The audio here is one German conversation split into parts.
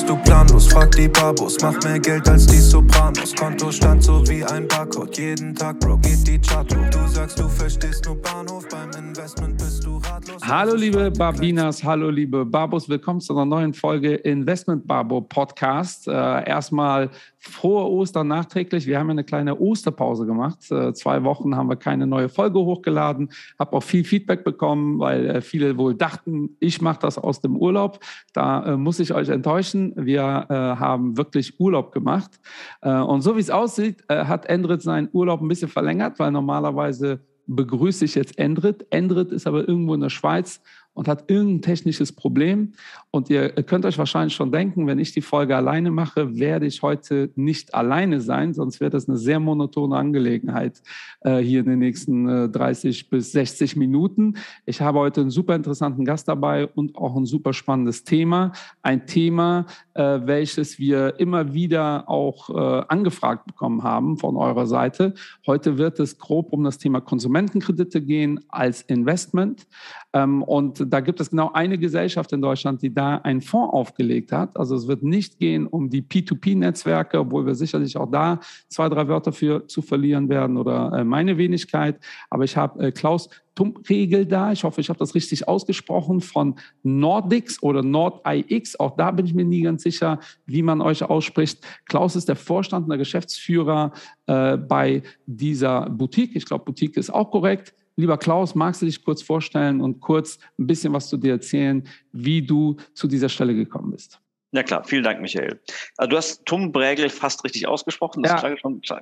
bist du planlos, frag die Babos, mach mehr Geld als die Sopranos, Kontostand so wie ein Barcode, jeden Tag, Bro, geht die Chart hoch, du sagst, du verstehst nur Bahnhof, beim Investment bist du ratlos. Hallo liebe Barbinas, hallo liebe Babos, willkommen zu einer neuen Folge Investment Babo Podcast. Erstmal frohe Ostern nachträglich, wir haben ja eine kleine Osterpause gemacht, 2 Wochen haben wir keine neue Folge hochgeladen, habe auch viel Feedback bekommen, weil viele wohl dachten, ich mache das aus dem Urlaub, da muss ich euch enttäuschen, wir haben wirklich Urlaub gemacht und so wie es aussieht, hat Endrit seinen Urlaub ein bisschen verlängert, weil normalerweise begrüße ich jetzt Endrit. Endrit ist aber irgendwo in der Schweiz und hat irgendein technisches Problem. Und ihr könnt euch wahrscheinlich schon denken, wenn ich die Folge alleine mache, werde ich heute nicht alleine sein, sonst wird das eine sehr monotone Angelegenheit hier in den nächsten 30 bis 60 Minuten. Ich habe heute einen super interessanten Gast dabei und auch ein super spannendes Thema. Ein Thema, welches wir immer wieder auch angefragt bekommen haben von eurer Seite. Heute wird es grob um das Thema Konsumentenkredite gehen als Investment. Und da gibt es genau eine Gesellschaft in Deutschland, die da einen Fonds aufgelegt hat. Also es wird nicht gehen um die P2P-Netzwerke, obwohl wir sicherlich auch da 2-3 Wörter für zu verlieren werden oder meine Wenigkeit. Aber ich habe Klaus Pumpregel da. Ich hoffe, ich habe das richtig ausgesprochen, von nordIX oder nordIX. Auch da bin ich mir nie ganz sicher, wie man euch ausspricht. Klaus ist der Vorstand und der Geschäftsführer bei dieser Boutique. Ich glaube, Boutique ist auch korrekt. Lieber Klaus, magst du dich kurz vorstellen und kurz ein bisschen was zu dir erzählen, wie du zu dieser Stelle gekommen bist? Na klar, vielen Dank, Michael. Also du hast Pumpregel fast richtig ausgesprochen. Das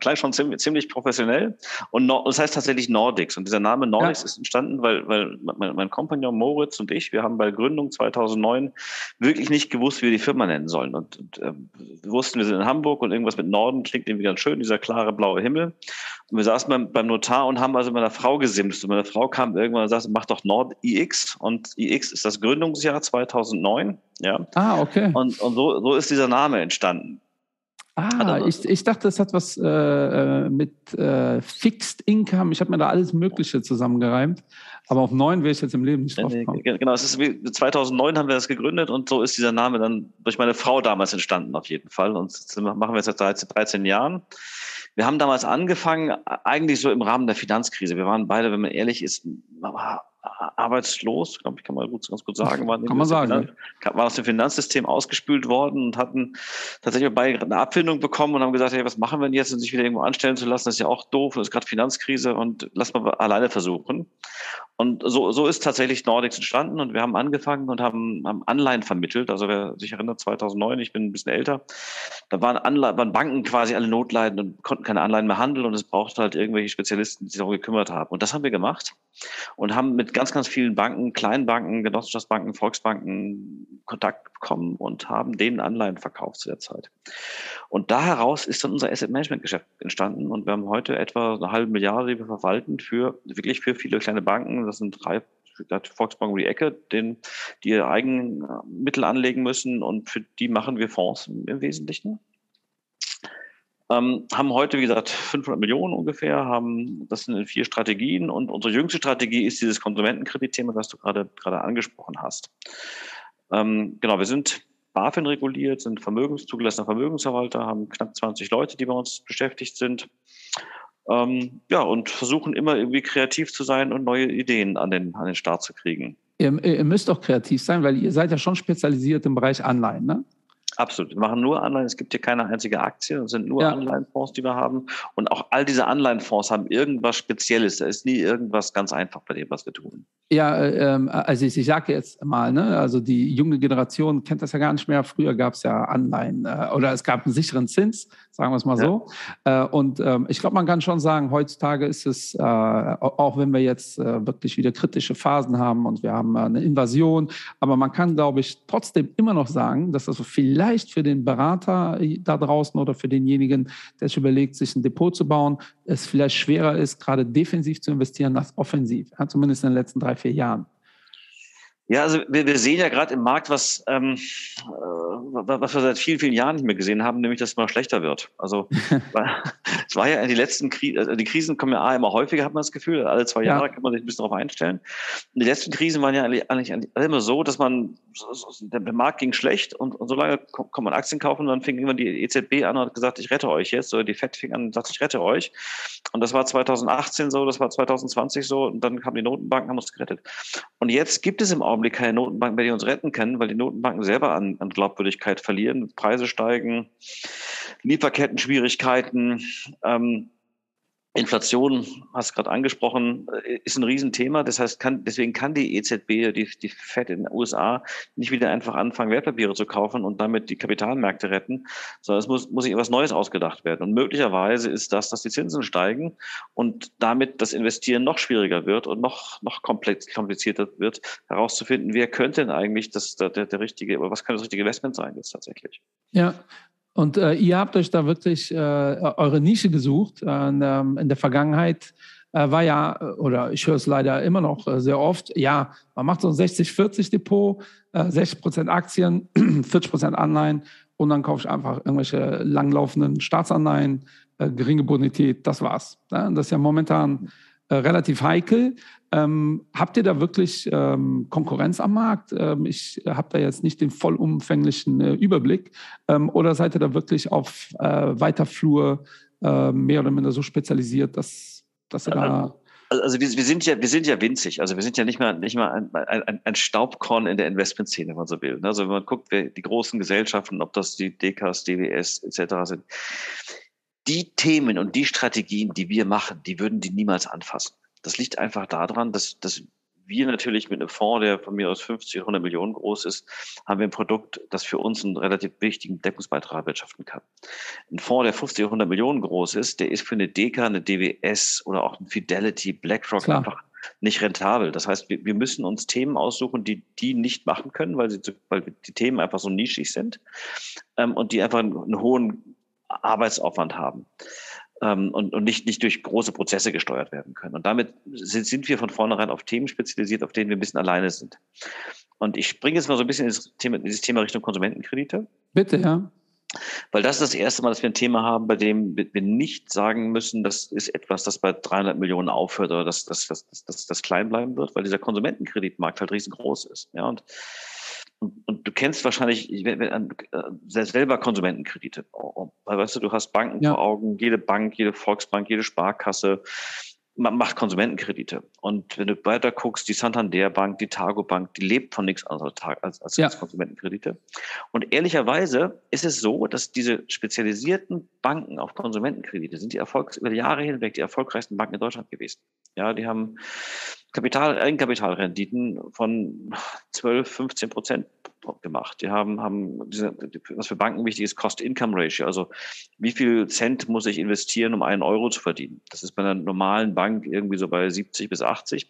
klang schon ziemlich professionell. Und das heißt tatsächlich nordIX. Und dieser Name nordIX ist entstanden, weil mein Kompagnon Moritz und ich, wir haben bei Gründung 2009 wirklich nicht gewusst, wie wir die Firma nennen sollen. Und wir wussten, wir sind in Hamburg und irgendwas mit Norden klingt irgendwie ganz schön, dieser klare blaue Himmel. Und wir saßen beim Notar und haben also meiner Frau gesimst. Und meine Frau kam irgendwann und sagte, mach doch nordIX. Und IX ist das Gründungsjahr 2009. Ja. Ah, okay. Und so ist dieser Name entstanden. Ah, ich dachte, das hat was mit Fixed Income. Ich habe mir da alles Mögliche zusammengereimt. Aber auf 9 will ich jetzt im Leben nicht drauf kommen. Genau, 2009 haben wir das gegründet und so ist dieser Name dann durch meine Frau damals entstanden auf jeden Fall. Und das machen wir jetzt seit 13 Jahren. Wir haben damals angefangen, eigentlich so im Rahmen der Finanzkrise. Wir waren beide, wenn man ehrlich ist, arbeitslos, glaube ich, kann man ganz gut sagen. War aus dem Finanzsystem ausgespült worden und hatten tatsächlich beide eine Abfindung bekommen und haben gesagt, hey, was machen wir denn jetzt? Und sich wieder irgendwo anstellen zu lassen, das ist ja auch doof, das ist gerade Finanzkrise und lass mal alleine versuchen. Und so ist tatsächlich nordIX entstanden und wir haben angefangen und haben Anleihen vermittelt. Also wer sich erinnert, 2009, ich bin ein bisschen älter, da waren Banken quasi alle notleidend und konnten keine Anleihen mehr handeln und es brauchte halt irgendwelche Spezialisten, die sich darum gekümmert haben. Und das haben wir gemacht und haben mit ganz, ganz vielen Banken, Kleinbanken, Genossenschaftsbanken, Volksbanken Kontakt bekommen und haben denen Anleihen verkauft zu der Zeit. Und da heraus ist dann unser Asset-Management-Geschäft entstanden und wir haben heute etwa 500 Millionen, die wir verwalten für viele kleine Banken. Das sind 3 Volksbank um die Ecke, die ihre eigenen Mittel anlegen müssen und für die machen wir Fonds im Wesentlichen. Haben heute, wie gesagt, 500 Millionen ungefähr, das sind in 4 Strategien und unsere jüngste Strategie ist dieses Konsumentenkreditthema, das du gerade angesprochen hast. Genau, wir sind BaFin reguliert, sind zugelassener Vermögensverwalter, haben knapp 20 Leute, die bei uns beschäftigt sind. Und versuchen immer irgendwie kreativ zu sein und neue Ideen an den Start zu kriegen. Ihr müsst auch kreativ sein, weil ihr seid ja schon spezialisiert im Bereich Anleihen, ne? Absolut. Wir machen nur Anleihen. Es gibt hier keine einzige Aktie. Es sind nur Anleihenfonds, die wir haben. Und auch all diese Anleihenfonds haben irgendwas Spezielles. Da ist nie irgendwas ganz einfach bei dem, was wir tun. Ja, also ich sage jetzt mal, ne, also die junge Generation kennt das ja gar nicht mehr. Früher gab es ja Anleihen oder es gab einen sicheren Zins, sagen wir es mal so. Und ich glaube, man kann schon sagen, heutzutage ist es, auch wenn wir jetzt wirklich wieder kritische Phasen haben und wir haben eine Invasion, aber man kann, glaube ich, trotzdem immer noch sagen, dass das so vielleicht für den Berater da draußen oder für denjenigen, der sich überlegt, sich ein Depot zu bauen, es vielleicht schwerer ist, gerade defensiv zu investieren als offensiv, zumindest in den letzten 3-4 Jahren. Ja, also wir sehen ja gerade im Markt, was wir seit vielen, vielen Jahren nicht mehr gesehen haben, nämlich, dass es mal schlechter wird. Also es war ja in den letzten Krisen, also die Krisen kommen ja immer häufiger, hat man das Gefühl, alle 2 Jahre kann man sich ein bisschen darauf einstellen. Die letzten Krisen waren ja eigentlich immer so, dass der Markt ging schlecht und so lange kann man Aktien kaufen und dann fing irgendwann die EZB an und hat gesagt, ich rette euch jetzt, oder die Fed fing an und sagt, ich rette euch. Und das war 2018 so, das war 2020 so und dann kamen die Notenbanken, haben uns gerettet. Und jetzt gibt es im Augenblick keine Notenbanken mehr, die uns retten können, weil die Notenbanken selber an Glaubwürdigkeit verlieren, Preise steigen, Lieferketten-Schwierigkeiten, Inflation, hast du gerade angesprochen, ist ein Riesenthema. Das heißt, deswegen kann die EZB, die Fed in den USA, nicht wieder einfach anfangen, Wertpapiere zu kaufen und damit die Kapitalmärkte retten, sondern es muss sich etwas Neues ausgedacht werden. Und möglicherweise ist das, dass die Zinsen steigen und damit das Investieren noch schwieriger wird und noch komplizierter wird, herauszufinden, wer könnte denn eigentlich der richtige, oder was kann das richtige Investment sein jetzt tatsächlich? Ja. Und ihr habt euch da wirklich eure Nische gesucht. In der Vergangenheit war ja, oder ich höre es leider immer noch sehr oft, ja, man macht so ein 60-40-Depot, 60% Aktien, 40% Anleihen und dann kaufe ich einfach irgendwelche langlaufenden Staatsanleihen, geringe Bonität, das war's. Ja, das ist ja momentan relativ heikel. Habt ihr da wirklich Konkurrenz am Markt? Ich habe da jetzt nicht den vollumfänglichen Überblick. Oder seid ihr da wirklich auf weiter Flur mehr oder minder so spezialisiert, dass ihr da... Also wir sind ja winzig. Also wir sind ja nicht mal ein Staubkorn in der Investmentszene, wenn man so will. Also wenn man guckt, wer die großen Gesellschaften, ob das die Dekas, DWS etc. sind, die Themen und die Strategien, die wir machen, die würden die niemals anfassen. Das liegt einfach daran, dass wir natürlich mit einem Fonds, der von mir aus 50, 100 Millionen groß ist, haben wir ein Produkt, das für uns einen relativ wichtigen Deckungsbeitrag wirtschaften kann. Ein Fonds, der 50, 100 Millionen groß ist, der ist für eine Deka, eine DWS oder auch ein Fidelity, BlackRock einfach nicht rentabel. Das heißt, wir müssen uns Themen aussuchen, die nicht machen können, weil die Themen einfach so nischig sind und die einfach einen hohen Arbeitsaufwand haben und nicht durch große Prozesse gesteuert werden können. Und damit sind wir von vornherein auf Themen spezialisiert, auf denen wir ein bisschen alleine sind. Und ich springe jetzt mal so ein bisschen in dieses Thema Richtung Konsumentenkredite. Bitte, ja. Weil das ist das erste Mal, dass wir ein Thema haben, bei dem wir nicht sagen müssen, das ist etwas, das bei 300 Millionen aufhört oder das klein bleiben wird, weil dieser Konsumentenkreditmarkt halt riesengroß ist. Ja, und du kennst wahrscheinlich selber Konsumentenkredite. Weil, weißt du, du hast Banken vor Augen, jede Bank, jede Volksbank, jede Sparkasse macht Konsumentenkredite. Und wenn du weiter guckst, die Santander Bank, die Targobank, die lebt von nichts anderes als Konsumentenkredite. Und ehrlicherweise ist es so, dass diese spezialisierten Banken auf Konsumentenkredite sind über die Jahre hinweg die erfolgreichsten Banken in Deutschland gewesen. Ja, die haben Eigenkapitalrenditen von 12-15% gemacht. Die haben diese, was für Banken wichtig ist, Cost-Income-Ratio. Also wie viel Cent muss ich investieren, um einen Euro zu verdienen? Das ist bei einer normalen Bank irgendwie so bei 70-80%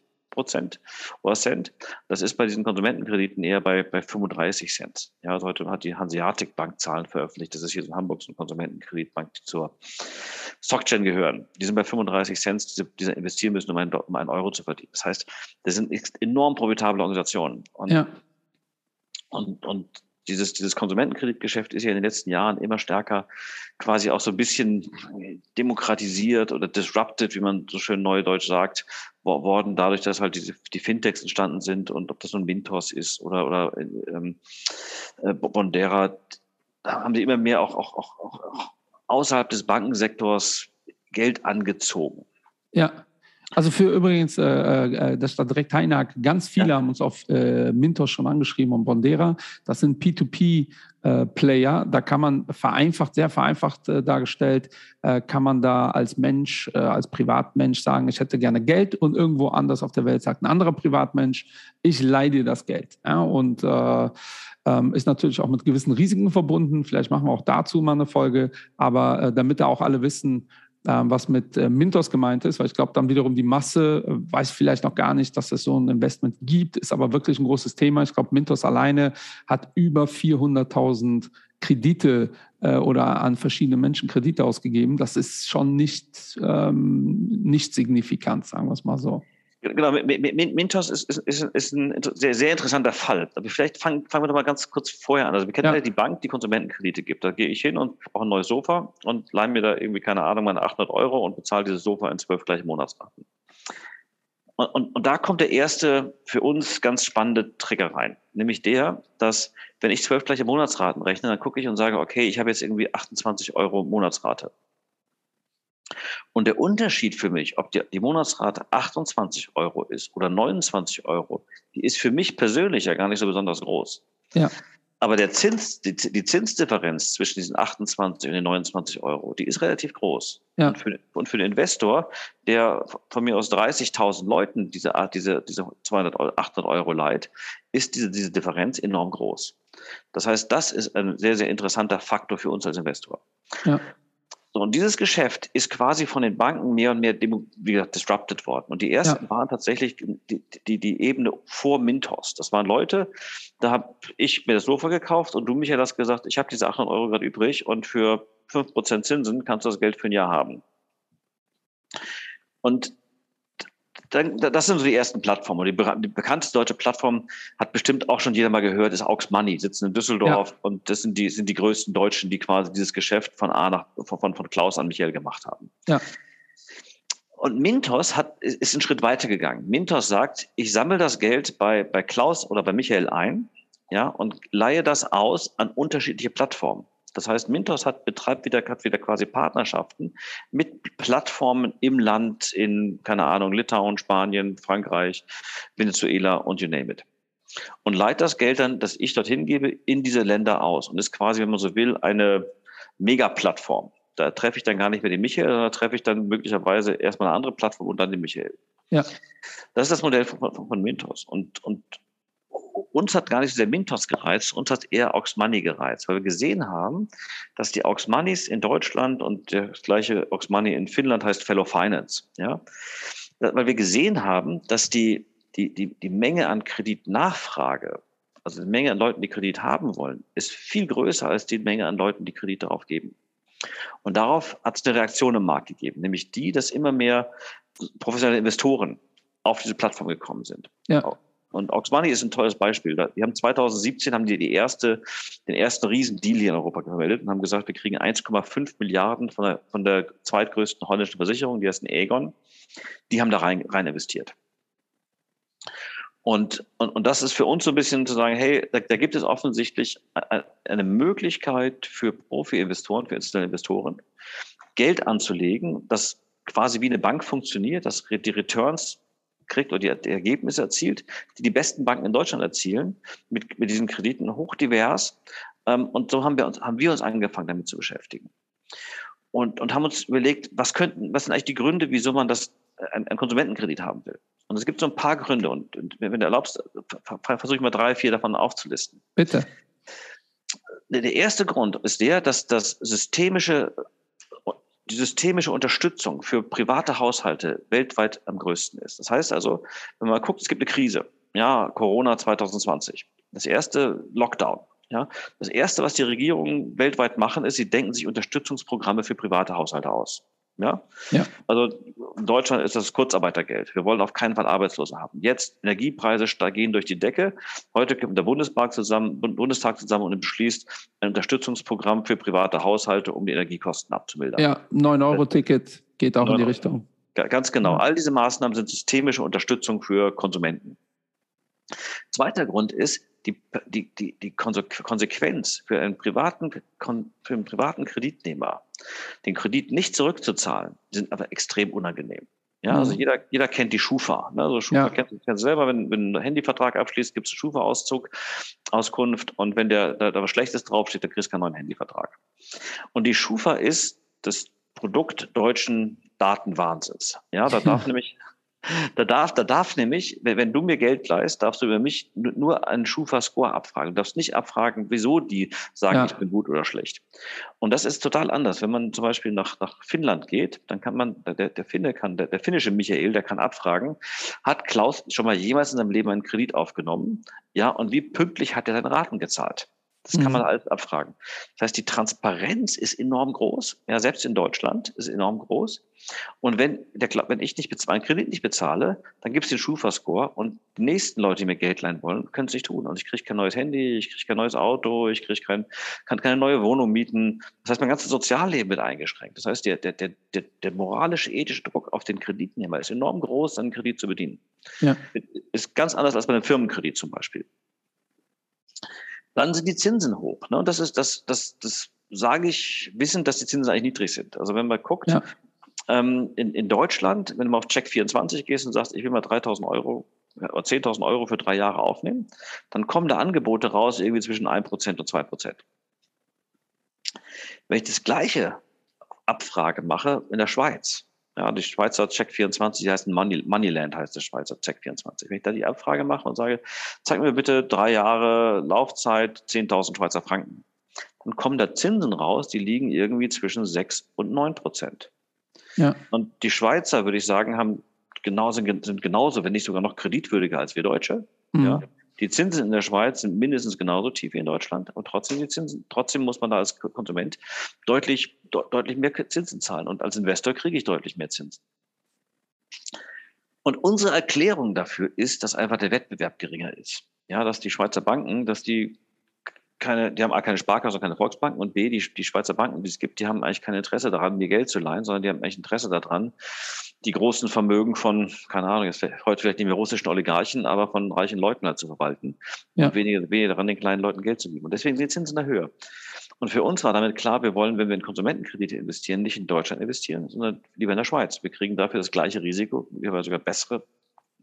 oder Cent. Das ist bei diesen Konsumentenkrediten eher bei 35 Cent. Ja, also heute hat die Hanseatic-Bank Zahlen veröffentlicht. Das ist hier in Hamburg so eine Konsumentenkreditbank, die zur SocGen gehören. Die sind bei 35 Cent, die investieren müssen, um einen Euro zu verdienen. Das heißt, das sind enorm profitable Organisationen. Und dieses Konsumentenkreditgeschäft ist ja in den letzten Jahren immer stärker quasi auch so ein bisschen demokratisiert oder disrupted, wie man so schön neudeutsch sagt, worden, dadurch, dass halt die Fintechs entstanden sind und ob das nun Mintos ist oder Bondora, da haben sie immer mehr auch außerhalb des Bankensektors Geld angezogen. Ja. Also für übrigens, das ist da direkt Heinak, ganz viele haben uns auf Mintos schon angeschrieben und Bondora. Das sind P2P-Player. Da kann man sehr vereinfacht dargestellt, kann man da als Mensch, als Privatmensch sagen, ich hätte gerne Geld und irgendwo anders auf der Welt sagt ein anderer Privatmensch, ich leihe dir das Geld. Ja, und ist natürlich auch mit gewissen Risiken verbunden. Vielleicht machen wir auch dazu mal eine Folge. Aber damit da auch alle wissen, was mit Mintos gemeint ist, weil ich glaube, dann wiederum die Masse weiß vielleicht noch gar nicht, dass es so ein Investment gibt, ist aber wirklich ein großes Thema. Ich glaube, Mintos alleine hat über 400.000 Kredite oder an verschiedene Menschen Kredite ausgegeben. Das ist schon nicht signifikant, sagen wir es mal so. Genau, Mintos ist ein sehr, sehr interessanter Fall. Aber vielleicht fangen wir doch mal ganz kurz vorher an. Also wir kennen ja die Bank, die Konsumentenkredite gibt. Da gehe ich hin und brauche ein neues Sofa und leihe mir da irgendwie, keine Ahnung, meine 800 Euro und bezahle dieses Sofa in 12 gleichen Monatsraten. Und da kommt der erste für uns ganz spannende Trigger rein. Nämlich der, dass wenn ich 12 gleiche Monatsraten rechne, dann gucke ich und sage, okay, ich habe jetzt irgendwie 28 Euro Monatsrate. Und der Unterschied für mich, ob die Monatsrate 28 Euro ist oder 29 Euro, die ist für mich persönlich ja gar nicht so besonders groß. Ja. Aber der die Zinsdifferenz zwischen diesen 28 und den 29 Euro, die ist relativ groß. Ja. Und für den Investor, der von mir aus 30.000 Leuten diese 800 Euro leiht, ist diese Differenz enorm groß. Das heißt, das ist ein sehr, sehr interessanter Faktor für uns als Investor. Ja. So, und dieses Geschäft ist quasi von den Banken mehr und mehr, wie gesagt, disrupted worden. Und die ersten waren tatsächlich die Ebene vor Mintos. Das waren Leute, da habe ich mir das Sofa gekauft und du, Michael, hast gesagt, ich habe diese 800 Euro gerade übrig und für 5% Zinsen kannst du das Geld für ein Jahr haben. Und dann, das sind so die ersten Plattformen. Und die bekannteste deutsche Plattform hat bestimmt auch schon jeder mal gehört, ist auxmoney, sitzen in Düsseldorf. Ja. Und das sind die größten Deutschen, die quasi dieses Geschäft von Klaus an Michael gemacht haben. Ja. Und Mintos ist einen Schritt weiter gegangen. Mintos sagt, ich sammle das Geld bei Klaus oder bei Michael ein, ja, und leihe das aus an unterschiedliche Plattformen. Das heißt, Mintos betreibt wieder quasi Partnerschaften mit Plattformen im Land, in, keine Ahnung, Litauen, Spanien, Frankreich, Venezuela und you name it. Und leiht das Geld dann, das ich dorthin gebe, in diese Länder aus und ist quasi, wenn man so will, eine Mega-Plattform. Da treffe ich dann gar nicht mehr den Michael, sondern treffe ich dann möglicherweise erstmal eine andere Plattform und dann den Michael. Ja. Das ist das Modell von Mintos. Und uns hat gar nicht so sehr Mintos gereizt, uns hat eher auxmoney gereizt, weil wir gesehen haben, dass die auxmoneys in Deutschland und der gleiche auxmoney in Finnland heißt Fellow Finance, ja, weil wir gesehen haben, dass die Menge an Kreditnachfrage, also die Menge an Leuten, die Kredit haben wollen, ist viel größer als die Menge an Leuten, die Kredit darauf geben. Und darauf hat es eine Reaktion im Markt gegeben, nämlich die, dass immer mehr professionelle Investoren auf diese Plattform gekommen sind. Ja. Und auxmoney ist ein tolles Beispiel. Wir haben 2017 den ersten Riesendeal hier in Europa gemeldet und haben gesagt, wir kriegen 1,5 Milliarden von der zweitgrößten holländischen Versicherung, die heißt Aegon. Die haben da rein investiert. Und das ist für uns so ein bisschen zu sagen, hey, da gibt es offensichtlich eine Möglichkeit für Profi-Investoren, für institutionelle Investoren, Geld anzulegen, das quasi wie eine Bank funktioniert, dass die Returns kriegt oder die Ergebnisse erzielt, die besten Banken in Deutschland erzielen, mit diesen Krediten hochdivers. Und so haben wir uns angefangen, damit zu beschäftigen. Und haben uns überlegt, was sind eigentlich die Gründe, wieso man einen Konsumentenkredit haben will. Und es gibt so ein paar Gründe. Und wenn du erlaubst, versuche ich mal 3, 4 davon aufzulisten. Bitte. Der erste Grund ist der, dass die systemische Unterstützung für private Haushalte weltweit am größten ist. Das heißt also, wenn man mal guckt, es gibt eine Krise. Ja, Corona 2020. Das erste Lockdown. Ja, das erste, was die Regierungen weltweit machen, ist, sie denken sich Unterstützungsprogramme für private Haushalte aus. Ja? Ja. Also in Deutschland ist das Kurzarbeitergeld. Wir wollen auf keinen Fall Arbeitslose haben. Jetzt Energiepreise gehen durch die Decke. Heute kommt der Bundestag zusammen und beschließt ein Unterstützungsprogramm für private Haushalte, um die Energiekosten abzumildern. Ja, 9-Euro-Ticket geht auch in die Richtung. Ganz genau. All diese Maßnahmen sind systemische Unterstützung für Konsumenten. Zweiter Grund ist, die Konsequenz für einen privaten Kreditnehmer, den Kredit nicht zurückzuzahlen, sind aber extrem unangenehm. Ja, also jeder kennt die Schufa. Ne? Also Schufa kennst du selber, wenn du einen Handyvertrag abschließt, gibt es eine Schufa-Auskunft und wenn da was Schlechtes draufsteht, dann kriegst du keinen neuen Handyvertrag. Und die Schufa ist das Produkt deutschen Datenwahnsinns. Ja, da darf nämlich, wenn du mir Geld leihst, darfst du über mich nur einen Schufa-Score abfragen. Du darfst nicht abfragen, wieso die sagen, ich bin gut oder schlecht. Und das ist total anders. Wenn man zum Beispiel nach Finnland geht, dann kann man, der finnische Michael, der kann abfragen, hat Klaus schon mal jemals in seinem Leben einen Kredit aufgenommen? Ja, und wie pünktlich hat er seine Raten gezahlt? Das kann man alles abfragen. Das heißt, die Transparenz ist enorm groß. Ja, selbst in Deutschland ist enorm groß. Und wenn ich nicht meinen Kredit nicht bezahle, dann gibt es den Schufa-Score und die nächsten Leute, die mir Geld leihen wollen, können es nicht tun. Also ich kriege kein neues Handy, ich kriege kein neues Auto, ich kriege kann keine neue Wohnung mieten. Das heißt, mein ganzes Sozialleben wird eingeschränkt. Das heißt, der moralische, ethische Druck auf den Kreditnehmer ist enorm groß, einen Kredit zu bedienen. Ja. Ist ganz anders als bei einem Firmenkredit zum Beispiel. Dann sind die Zinsen hoch. Ne? Und das sage ich wissend, dass die Zinsen eigentlich niedrig sind. Also wenn man guckt, ja. In Deutschland, wenn du mal auf Check24 gehst und sagst, ich will mal 3.000 Euro oder 10.000 Euro für 3 Jahre aufnehmen, dann kommen da Angebote raus irgendwie zwischen 1% und 2%. Wenn ich das gleiche Abfrage mache in der Schweiz, ja, die Schweizer Check24, die heißt Moneyland, heißt der Schweizer Check24. Wenn ich da die Abfrage mache und sage, zeig mir bitte 3 Jahre Laufzeit, 10.000 Schweizer Franken, dann kommen da Zinsen raus, die liegen irgendwie zwischen 6 und 9%. Ja. Und die Schweizer, würde ich sagen, sind genauso, wenn nicht sogar noch kreditwürdiger als wir Deutsche. Mhm. Ja. Die Zinsen in der Schweiz sind mindestens genauso tief wie in Deutschland. Und trotzdem muss man da als Konsument deutlich mehr Zinsen zahlen. Und als Investor kriege ich deutlich mehr Zinsen. Und unsere Erklärung dafür ist, dass einfach der Wettbewerb geringer ist. Ja, dass die Schweizer Banken, die haben A, keine Sparkassen und keine Volksbanken und B, die Schweizer Banken, die es gibt, die haben eigentlich kein Interesse daran, mir Geld zu leihen, sondern die haben eigentlich Interesse daran, die großen Vermögen von, keine Ahnung, jetzt heute vielleicht nicht mehr russischen Oligarchen, aber von reichen Leuten halt zu verwalten. Ja. Und weniger daran, den kleinen Leuten Geld zu geben. Und deswegen sind die Zinsen da höher. Und für uns war damit klar, wir wollen, wenn wir in Konsumentenkredite investieren, nicht in Deutschland investieren, sondern lieber in der Schweiz. Wir kriegen dafür das gleiche Risiko, wir haben sogar bessere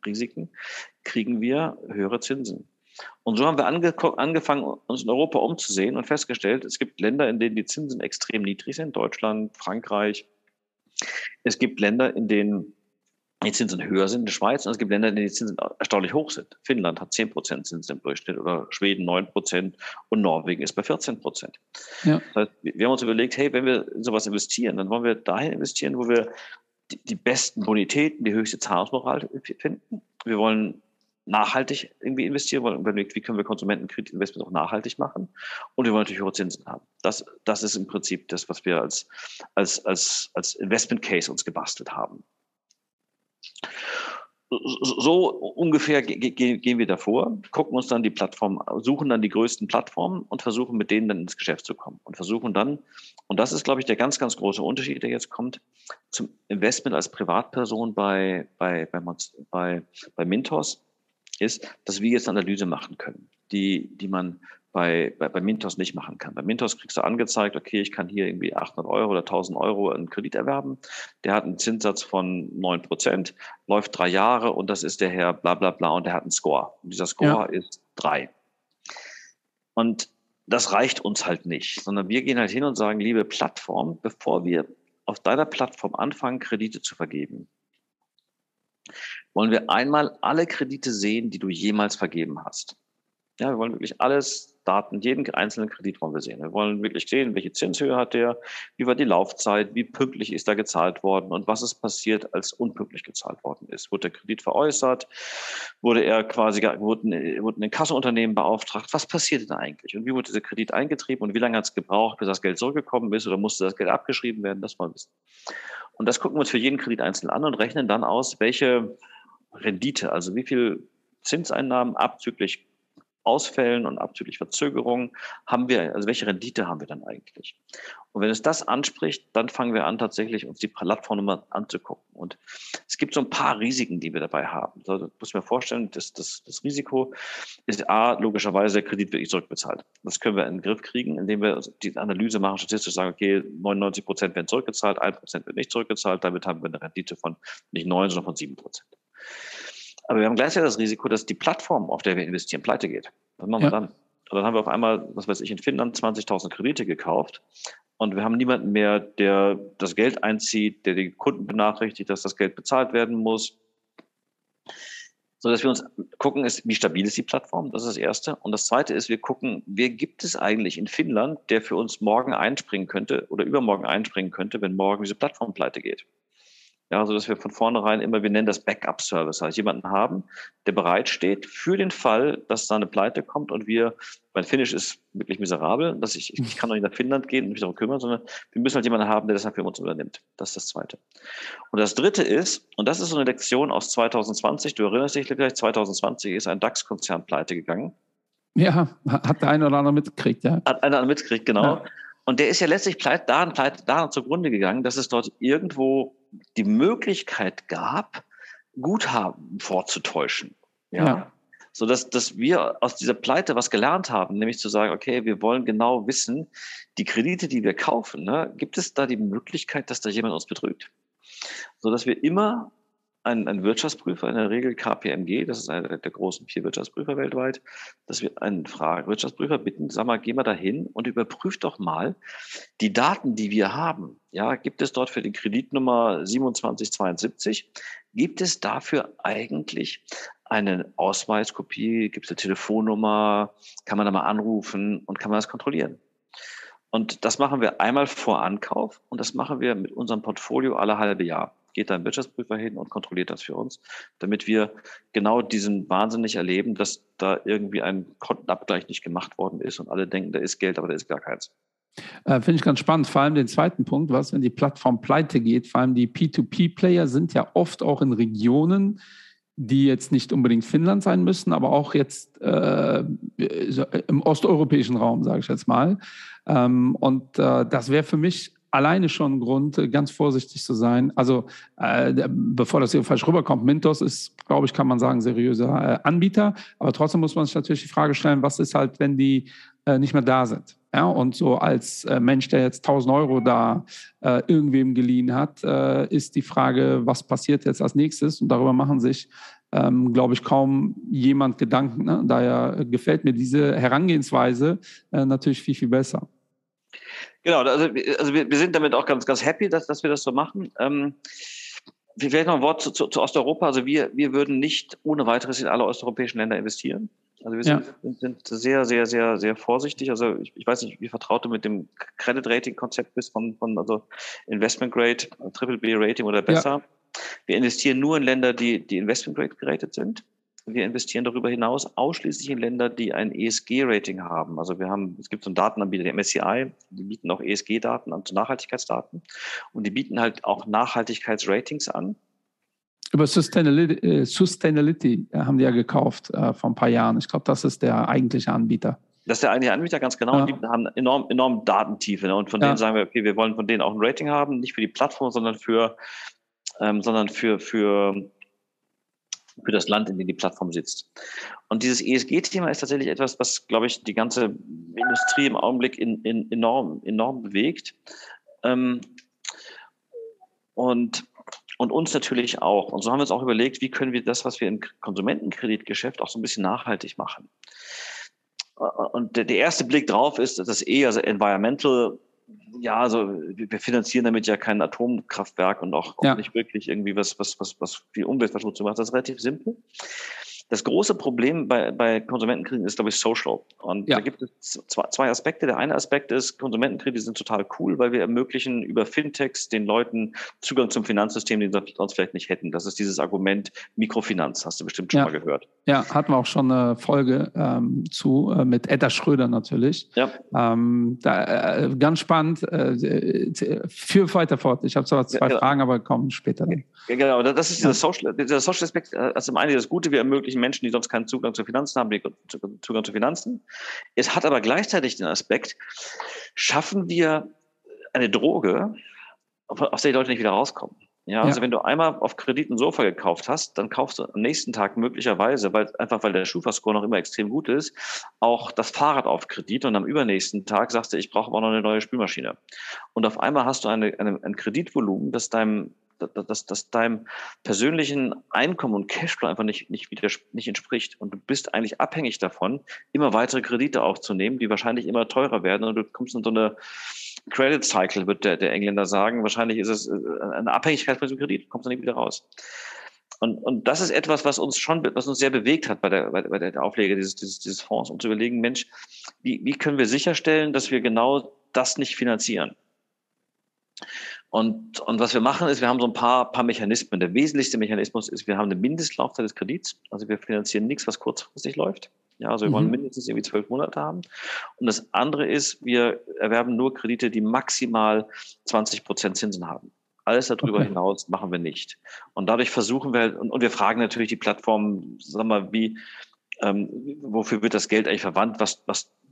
Risiken, kriegen wir höhere Zinsen. Und so haben wir angefangen, uns in Europa umzusehen und festgestellt, es gibt Länder, in denen die Zinsen extrem niedrig sind, Deutschland, Frankreich. Es gibt Länder, in denen die Zinsen höher sind, in der Schweiz, und es gibt Länder, in denen die Zinsen erstaunlich hoch sind. Finnland hat 10% Zinsen im Durchschnitt oder Schweden 9% und Norwegen ist bei 14%. Ja. Das heißt, wir haben uns überlegt, hey, wenn wir in sowas investieren, dann wollen wir dahin investieren, wo wir die besten Bonitäten, die höchste Zahlungsmoral finden. Wir wollen nachhaltig irgendwie investieren wollen und überlegt, wie können wir Konsumentenkreditinvestment auch nachhaltig machen, und wir wollen natürlich hohe Zinsen haben. Das ist im Prinzip das, was wir als Investment Case uns gebastelt haben. So ungefähr gehen wir davor, gucken uns dann die Plattformen, suchen dann die größten Plattformen und versuchen mit denen dann ins Geschäft zu kommen und versuchen dann, und das ist, glaube ich, der ganz, ganz große Unterschied, der jetzt kommt, zum Investment als Privatperson bei Mintos, ist, dass wir jetzt eine Analyse machen können, die man bei Mintos nicht machen kann. Bei Mintos kriegst du angezeigt, okay, ich kann hier irgendwie 800 Euro oder 1000 Euro einen Kredit erwerben, der hat einen Zinssatz von 9%, läuft 3 Jahre und das ist der Herr bla bla bla und der hat einen Score. Und dieser Score ist 3. Und das reicht uns halt nicht, sondern wir gehen halt hin und sagen, liebe Plattform, bevor wir auf deiner Plattform anfangen, Kredite zu vergeben, wollen wir einmal alle Kredite sehen, die du jemals vergeben hast. Ja, wir wollen wirklich alles, Daten, jeden einzelnen Kredit wollen wir sehen. Wir wollen wirklich sehen, welche Zinshöhe hat der, wie war die Laufzeit, wie pünktlich ist da gezahlt worden und was ist passiert, als unpünktlich gezahlt worden ist. Wurde der Kredit veräußert? Wurde ein Inkassounternehmen beauftragt? Was passierte da eigentlich? Und wie wurde dieser Kredit eingetrieben und wie lange hat es gebraucht, bis das Geld zurückgekommen ist oder musste das Geld abgeschrieben werden? Das wollen wir wissen. Und das gucken wir uns für jeden Kredit einzeln an und rechnen dann aus, welche Rendite, also wie viel Zinseinnahmen abzüglich Ausfällen und abzüglich Verzögerungen haben wir, also welche Rendite haben wir dann eigentlich? Und wenn es das anspricht, dann fangen wir an, tatsächlich uns die Plattform anzugucken. Und es gibt so ein paar Risiken, die wir dabei haben. Da muss ich mir vorstellen, das Risiko ist A, logischerweise der Kredit wirklich zurückbezahlt. Das können wir in den Griff kriegen, indem wir die Analyse machen, statistisch sagen, okay, 99% werden zurückgezahlt, 1% wird nicht zurückgezahlt. Damit haben wir eine Rendite von nicht 9, sondern von 7%. Aber wir haben gleichzeitig das Risiko, dass die Plattform, auf der wir investieren, pleite geht. Was machen wir dann? Und dann haben wir auf einmal, was weiß ich, in Finnland 20.000 Kredite gekauft und wir haben niemanden mehr, der das Geld einzieht, der die Kunden benachrichtigt, dass das Geld bezahlt werden muss. Sodass wir uns gucken, wie stabil ist die Plattform? Das ist das Erste. Und das Zweite ist, wir gucken, wer gibt es eigentlich in Finnland, der für uns morgen einspringen könnte oder übermorgen einspringen könnte, wenn morgen diese Plattform pleite geht? Ja, sodass wir von vornherein immer, wir nennen das Backup-Service, also jemanden haben, der bereitsteht für den Fall, dass da eine Pleite kommt und wir, mein Finnisch ist wirklich miserabel, dass ich kann doch nicht nach Finnland gehen und mich darum kümmern, sondern wir müssen halt jemanden haben, der das dann für uns übernimmt. Das ist das Zweite. Und das Dritte ist, und das ist so eine Lektion aus 2020, du erinnerst dich vielleicht, 2020 ist ein DAX-Konzern pleite gegangen. Ja, hat der eine oder andere mitgekriegt, ja. Hat einer mitgekriegt, genau. Ja. Und der ist ja letztlich daran zugrunde gegangen, dass es dort irgendwo die Möglichkeit gab, Guthaben vorzutäuschen. Ja. Sodass wir aus dieser Pleite was gelernt haben, nämlich zu sagen, okay, wir wollen genau wissen, die Kredite, die wir kaufen, ne, gibt es da die Möglichkeit, dass da jemand uns betrügt? Sodass wir immer einen Wirtschaftsprüfer, in der Regel KPMG, das ist einer der großen 4 Wirtschaftsprüfer weltweit, dass wir einen Wirtschaftsprüfer bitten, sag mal, geh mal dahin und überprüf doch mal die Daten, die wir haben. Ja, gibt es dort für die Kreditnummer 2772, gibt es dafür eigentlich eine Ausweiskopie, gibt es eine Telefonnummer, kann man da mal anrufen und kann man das kontrollieren? Und das machen wir einmal vor Ankauf und das machen wir mit unserem Portfolio alle halbe Jahr. Geht da ein Wirtschaftsprüfer hin und kontrolliert das für uns, damit wir genau diesen Wahnsinn nicht erleben, dass da irgendwie ein Kontenabgleich nicht gemacht worden ist und alle denken, da ist Geld, aber da ist gar keins. Finde ich ganz spannend, vor allem den zweiten Punkt, was, wenn die Plattform pleite geht, vor allem die P2P-Player sind ja oft auch in Regionen, die jetzt nicht unbedingt Finnland sein müssen, aber auch jetzt im osteuropäischen Raum, sage ich jetzt mal. Das wäre für mich alleine schon ein Grund, ganz vorsichtig zu sein. Also bevor das hier falsch rüberkommt, Mintos ist, glaube ich, kann man sagen, seriöser Anbieter. Aber trotzdem muss man sich natürlich die Frage stellen, was ist halt, wenn die nicht mehr da sind? Ja, und so als Mensch, der jetzt 1.000 Euro da irgendwem geliehen hat, ist die Frage, was passiert jetzt als nächstes? Und darüber machen sich, glaube ich, kaum jemand Gedanken. Ne? Daher gefällt mir diese Herangehensweise natürlich viel, viel besser. Genau, also wir sind damit auch ganz, ganz happy, dass wir das so machen. Vielleicht noch ein Wort zu Osteuropa. Also wir würden nicht ohne weiteres in alle osteuropäischen Länder investieren. Also wir sind sehr, sehr, sehr, sehr vorsichtig. Also ich weiß nicht, wie vertraut du mit dem Credit Rating Konzept bist von also Investment Grade, Triple B Rating oder besser. Ja. Wir investieren nur in Länder, die Investment Grade geratet sind. Wir investieren darüber hinaus ausschließlich in Länder, die ein ESG-Rating haben. Also es gibt so einen Datenanbieter, der MSCI, die bieten auch ESG-Daten an, also Nachhaltigkeitsdaten. Und die bieten halt auch Nachhaltigkeitsratings an. Über Sustainability haben die ja gekauft vor ein paar Jahren. Ich glaube, das ist der eigentliche Anbieter. Das ist der eigentliche Anbieter, ganz genau. Ja. Die haben enorm Datentiefe. Ne? Und von denen sagen wir, okay, wir wollen von denen auch ein Rating haben. Nicht für die Plattform, sondern für das Land, in dem die Plattform sitzt. Und dieses ESG-Thema ist tatsächlich etwas, was, glaube ich, die ganze Industrie im Augenblick enorm bewegt. Und uns natürlich auch. Und so haben wir uns auch überlegt, wie können wir das, was wir im Konsumentenkreditgeschäft auch so ein bisschen nachhaltig machen. Und der erste Blick drauf ist, dass also Environmental, ja, also wir finanzieren damit ja kein Atomkraftwerk und auch nicht wirklich irgendwie was viel Umweltverschmutzung macht. Das ist relativ simpel. Das große Problem bei Konsumentenkrediten ist, glaube ich, Social. Und da gibt es zwei Aspekte. Der eine Aspekt ist, Konsumentenkredite sind total cool, weil wir ermöglichen über Fintechs den Leuten Zugang zum Finanzsystem, den sie sonst vielleicht nicht hätten. Das ist dieses Argument Mikrofinanz, hast du bestimmt schon mal gehört. Ja, hatten wir auch schon eine Folge mit Edda Schröder natürlich. Ja. Ganz spannend. Für weiter fort. Ich habe zwar zwei Fragen, aber kommen später dann. Ja, genau, das ist dieser Social Aspekt. Also im einen das Gute, wir ermöglichen Menschen, die sonst keinen Zugang zu Finanzen haben, Zugang zu Finanzen. Es hat aber gleichzeitig den Aspekt, schaffen wir eine Droge, aus der die Leute nicht wieder rauskommen. Ja, also wenn du einmal auf Kredit ein Sofa gekauft hast, dann kaufst du am nächsten Tag möglicherweise, weil der Schufa-Score noch immer extrem gut ist, auch das Fahrrad auf Kredit und am übernächsten Tag sagst du, ich brauche aber noch eine neue Spülmaschine. Und auf einmal hast du ein Kreditvolumen, das deinem persönlichen Einkommen und Cashflow einfach nicht entspricht. Und du bist eigentlich abhängig davon, immer weitere Kredite aufzunehmen, die wahrscheinlich immer teurer werden. Und du kommst in so eine Credit Cycle, wird der Engländer sagen. Wahrscheinlich ist es eine Abhängigkeit von diesem Kredit. Du kommst da nicht wieder raus. Und das ist etwas, was uns sehr bewegt hat bei der Auflege dieses Fonds, um zu überlegen, Mensch, wie können wir sicherstellen, dass wir genau das nicht finanzieren? Und was wir machen ist, wir haben so ein paar Mechanismen. Der wesentlichste Mechanismus ist, wir haben eine Mindestlaufzeit des Kredits. Also wir finanzieren nichts, was kurzfristig läuft. Ja, also wir wollen mindestens irgendwie 12 Monate haben. Und das andere ist, wir erwerben nur Kredite, die maximal 20% Zinsen haben. Alles darüber hinaus machen wir nicht. Und dadurch versuchen wir, und wir fragen natürlich die Plattformen, sagen wir mal, wie, wofür wird das Geld eigentlich verwandt, was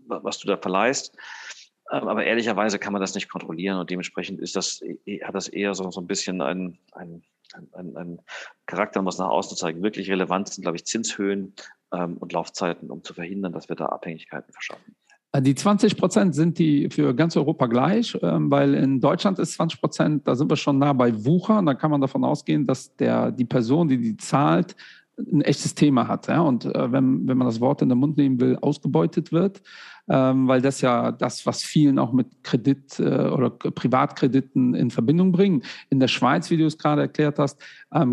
du da verleihst. Aber ehrlicherweise kann man das nicht kontrollieren und dementsprechend ist das, hat das eher so ein bisschen einen Charakter, um was nach außen zeigen. Wirklich relevant sind, glaube ich, Zinshöhen und Laufzeiten, um zu verhindern, dass wir da Abhängigkeiten verschaffen. Die 20% sind die für ganz Europa gleich, weil in Deutschland ist 20%, da sind wir schon nah bei Wucher und da kann man davon ausgehen, dass die Person, die zahlt, ein echtes Thema hat, ja? Und wenn man das Wort in den Mund nehmen will, ausgebeutet wird, weil das ja das, was vielen auch mit Kredit oder Privatkrediten in Verbindung bringen. In der Schweiz, wie du es gerade erklärt hast,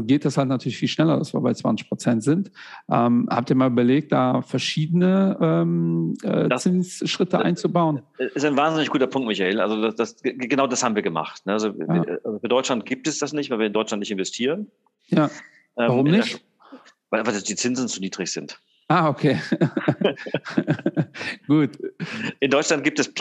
geht das halt natürlich viel schneller, dass wir bei 20% sind. Habt ihr mal überlegt, da verschiedene Zinsschritte einzubauen? Ist ein wahnsinnig guter Punkt, Michael. Also genau das haben wir gemacht. Ne? Also ja. Für Deutschland gibt es das nicht, weil wir in Deutschland nicht investieren. Ja. Warum nicht? Weil einfach die Zinsen zu niedrig sind. Ah, okay. Gut. In Deutschland gibt es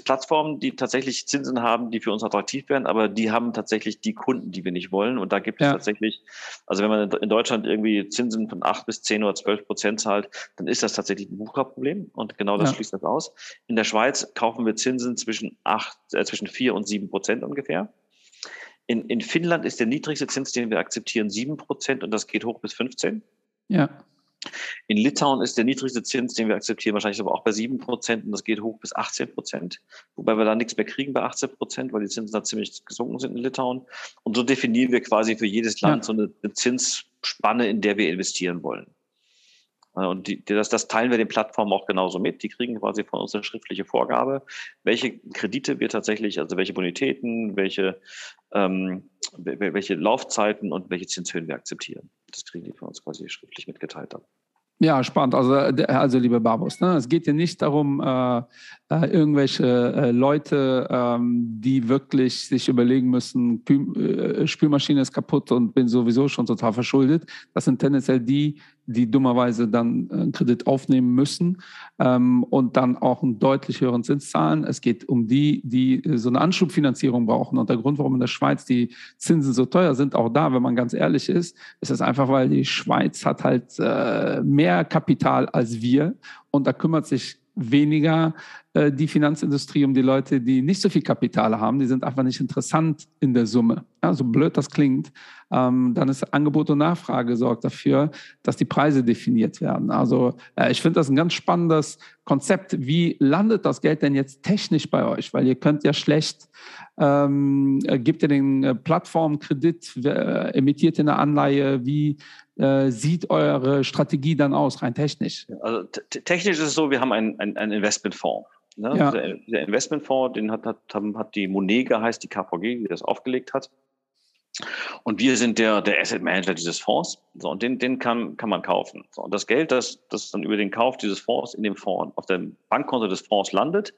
Plattformen, die tatsächlich Zinsen haben, die für uns attraktiv wären, aber die haben tatsächlich die Kunden, die wir nicht wollen. Und da gibt es tatsächlich, also wenn man in Deutschland irgendwie Zinsen von 8 bis 10 oder 12% zahlt, dann ist das tatsächlich ein Wucherproblem. Und genau das schließt das aus. In der Schweiz kaufen wir Zinsen zwischen 4 und 7% ungefähr. In Finnland ist der niedrigste Zins, den wir akzeptieren, 7% und das geht hoch bis 15%. Ja. In Litauen ist der niedrigste Zins, den wir akzeptieren, wahrscheinlich aber auch bei 7% und das geht hoch bis 18%. Wobei wir da nichts mehr kriegen bei 18%, weil die Zinsen da ziemlich gesunken sind in Litauen. Und so definieren wir quasi für jedes Land so eine Zinsspanne, in der wir investieren wollen. Und das teilen wir den Plattformen auch genauso mit. Die kriegen quasi von uns eine schriftliche Vorgabe, welche Kredite wir tatsächlich, also welche Bonitäten, welche Laufzeiten und welche Zinshöhen wir akzeptieren. Das kriegen die von uns quasi schriftlich mitgeteilt dann. Ja, spannend. Also liebe Barbos, ne? Es geht hier nicht darum, irgendwelche Leute, die wirklich sich überlegen müssen, Spülmaschine ist kaputt und bin sowieso schon total verschuldet. Das sind tendenziell die dummerweise dann einen Kredit aufnehmen müssen und dann auch einen deutlich höheren Zins zahlen. Es geht um die so eine Anschubfinanzierung brauchen. Und der Grund, warum in der Schweiz die Zinsen so teuer sind, auch da, wenn man ganz ehrlich ist es einfach, weil die Schweiz hat halt mehr Kapital als wir und da kümmert sich weniger die Finanzindustrie um die Leute, die nicht so viel Kapital haben, die sind einfach nicht interessant in der Summe. Ja, so blöd das klingt, dann ist Angebot und Nachfrage sorgt dafür, dass die Preise definiert werden. Also ich finde das ein ganz spannendes Konzept. Wie landet das Geld denn jetzt technisch bei euch? Weil ihr könnt ja schlecht, gebt ihr den Plattformkredit, emittiert ihr eine Anleihe, wie sieht eure Strategie dann aus, rein technisch? Also technisch ist es so, wir haben einen Investmentfonds. Ne? Ja. Der Investmentfonds, den hat die Monega, heißt die KPMG, die das aufgelegt hat. Und wir sind der Asset Manager dieses Fonds. So, und den kann man kaufen. So, und das Geld, das dann über den Kauf dieses Fonds in dem Fonds auf dem Bankkonto des Fonds landet,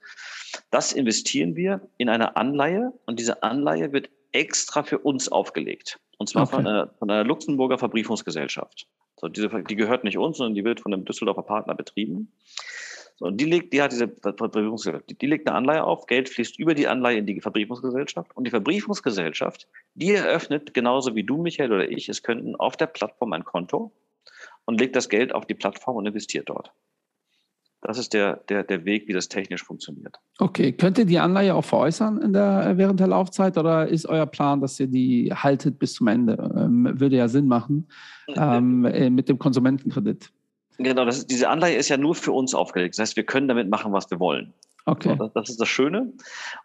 das investieren wir in eine Anleihe. Und diese Anleihe wird extra für uns aufgelegt. Und zwar von einer Luxemburger Verbriefungsgesellschaft. So, die gehört nicht uns, sondern die wird von einem Düsseldorfer Partner betrieben. So, und die legt eine Anleihe auf, Geld fließt über die Anleihe in die Verbriefungsgesellschaft und die Verbriefungsgesellschaft, die eröffnet, genauso wie du, Michael, oder ich, es könnten auf der Plattform ein Konto und legt das Geld auf die Plattform und investiert dort. Das ist der Weg, wie das technisch funktioniert. Okay, könnt ihr die Anleihe auch veräußern während der Laufzeit oder ist euer Plan, dass ihr die haltet bis zum Ende? Würde ja Sinn machen mit dem Konsumentenkredit. Genau, diese Anleihe ist ja nur für uns aufgelegt. Das heißt, wir können damit machen, was wir wollen. Okay. Das ist das Schöne.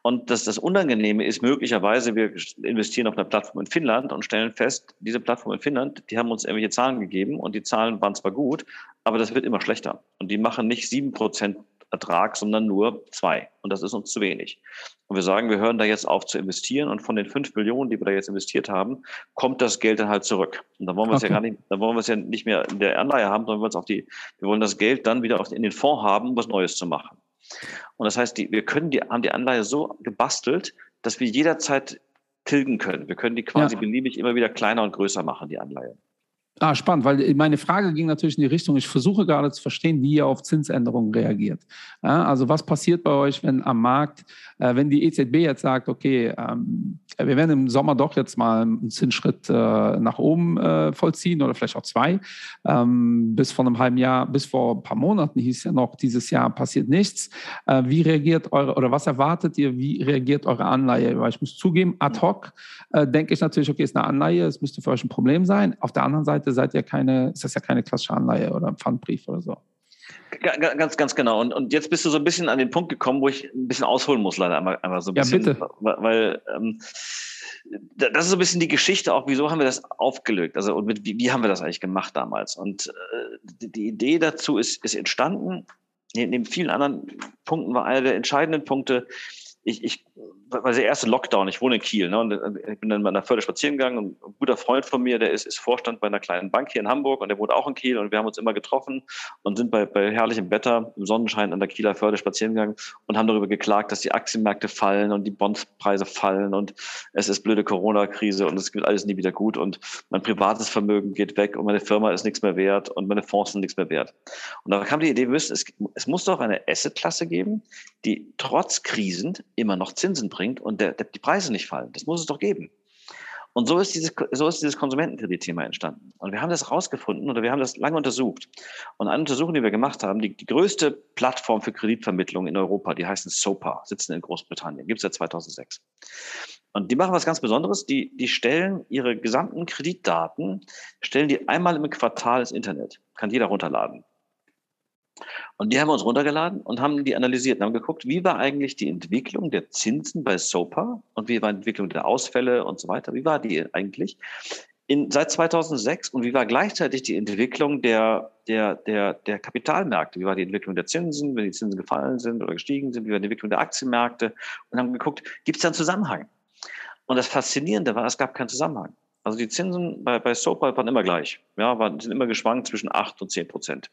Und das Unangenehme ist möglicherweise, wir investieren auf einer Plattform in Finnland und stellen fest, diese Plattform in Finnland, die haben uns irgendwelche Zahlen gegeben und die Zahlen waren zwar gut, aber das wird immer schlechter. Und die machen nicht 7% Ertrag, sondern nur 2%. Und das ist uns zu wenig. Und wir sagen, wir hören da jetzt auf zu investieren und von den 5 Millionen, die wir da jetzt investiert haben, kommt das Geld dann halt zurück. Und dann wollen wir es ja nicht mehr in der Anleihe haben, sondern wir wollen das Geld dann wieder in den Fonds haben, um was Neues zu machen. Und das heißt, wir haben die Anleihe so gebastelt, dass wir jederzeit tilgen können. Wir können die quasi beliebig immer wieder kleiner und größer machen, die Anleihe. Ah, spannend, weil meine Frage ging natürlich in die Richtung, ich versuche gerade zu verstehen, wie ihr auf Zinsänderungen reagiert. Ja, also was passiert bei euch, wenn am Markt, wenn die EZB jetzt sagt, okay, wir werden im Sommer doch jetzt mal einen Zinsschritt nach oben vollziehen oder vielleicht auch zwei. Bis vor einem halben Jahr, bis vor ein paar Monaten hieß ja noch, dieses Jahr passiert nichts. Wie reagiert eure, oder was erwartet ihr, wie reagiert eure Anleihe? Weil ich muss zugeben, ad hoc denke ich natürlich, okay, ist eine Anleihe, es müsste für euch ein Problem sein. Auf der anderen Seite seid ihr keine, ist das ja keine klassische Anleihe oder ein Pfandbrief oder so. Ganz genau. Und jetzt bist du so ein bisschen an den Punkt gekommen, wo ich ein bisschen ausholen muss, leider einmal so ein bisschen. Ja, bitte. Weil das ist so ein bisschen die Geschichte auch, wieso haben wir das aufgelöst? Also und wie haben wir das eigentlich gemacht damals? Und die Idee dazu ist entstanden. Neben vielen anderen Punkten war einer der entscheidenden Punkte, weil der erste Lockdown, ich wohne in Kiel, ne, und ich bin dann bei einer Förde spazieren gegangen und ein guter Freund von mir, der ist Vorstand bei einer kleinen Bank hier in Hamburg und der wohnt auch in Kiel und wir haben uns immer getroffen und sind bei herrlichem Wetter im Sonnenschein an der Kieler Förde spazieren gegangen und haben darüber geklagt, dass die Aktienmärkte fallen und die Bondspreise fallen und es ist blöde Corona-Krise und es wird alles nie wieder gut und mein privates Vermögen geht weg und meine Firma ist nichts mehr wert und meine Fonds sind nichts mehr wert. Und da kam die Idee, wir wissen, es muss doch eine Assetklasse geben, die trotz Krisen immer noch Zinsen bringt und die Preise nicht fallen. Das muss es doch geben. Und so ist dieses Konsumentenkreditthema entstanden. Und wir haben das rausgefunden oder wir haben das lange untersucht. Und eine Untersuchung, die wir gemacht haben, die größte Plattform für Kreditvermittlung in Europa, die heißen SOPA, sitzen in Großbritannien, gibt es seit 2006. Und die machen was ganz Besonderes, die stellen ihre gesamten Kreditdaten, stellen die einmal im Quartal ins Internet. Kann jeder runterladen. Und die haben wir uns runtergeladen und haben die analysiert und haben geguckt, wie war eigentlich die Entwicklung der Zinsen bei SOPA und wie war die Entwicklung der Ausfälle und so weiter, wie war die eigentlich seit 2006 und wie war gleichzeitig die Entwicklung der Kapitalmärkte, wie war die Entwicklung der Zinsen, wenn die Zinsen gefallen sind oder gestiegen sind, wie war die Entwicklung der Aktienmärkte und haben geguckt, gibt es da einen Zusammenhang? Und das Faszinierende war, es gab keinen Zusammenhang. Also die Zinsen bei SOPA waren immer gleich, ja, sind immer geschwankt zwischen 8% und 10%.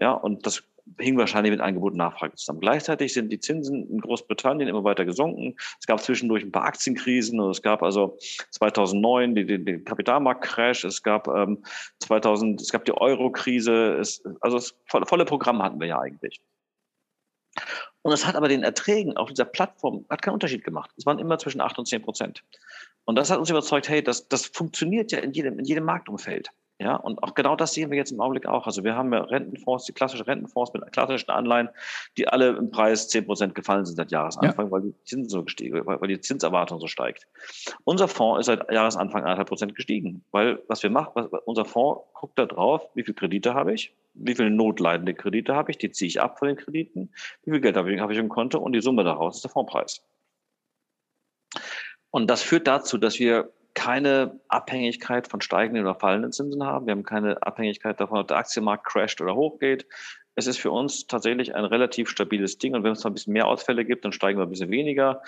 Ja, und das hing wahrscheinlich mit Angebot und Nachfrage zusammen. Gleichzeitig sind die Zinsen in Großbritannien immer weiter gesunken. Es gab zwischendurch ein paar Aktienkrisen. Es gab also 2009 den Kapitalmarktcrash. Es gab die Euro-Krise. Also das volle Programm hatten wir ja eigentlich. Und es hat aber den Erträgen auf dieser Plattform hat keinen Unterschied gemacht. Es waren immer zwischen 8% und 10%. Und das hat uns überzeugt, hey, das funktioniert ja in jedem Marktumfeld. Ja, und auch genau das sehen wir jetzt im Augenblick auch. Also wir haben ja Rentenfonds, die klassischen Rentenfonds mit klassischen Anleihen, die alle im Preis 10% gefallen sind seit Jahresanfang, weil die Zinsen so gestiegen, weil die Zinserwartung so steigt. Unser Fonds ist seit Jahresanfang 1,5% gestiegen, weil was wir machen, unser Fonds guckt da drauf, wie viele Kredite habe ich, wie viele notleidende Kredite habe ich, die ziehe ich ab von den Krediten, wie viel Geld habe ich im Konto und die Summe daraus ist der Fondspreis. Und das führt dazu, dass wir keine Abhängigkeit von steigenden oder fallenden Zinsen haben. Wir haben keine Abhängigkeit davon, ob der Aktienmarkt crasht oder hochgeht. Es ist für uns tatsächlich ein relativ stabiles Ding. Und wenn es da ein bisschen mehr Ausfälle gibt, dann steigen wir ein bisschen weniger.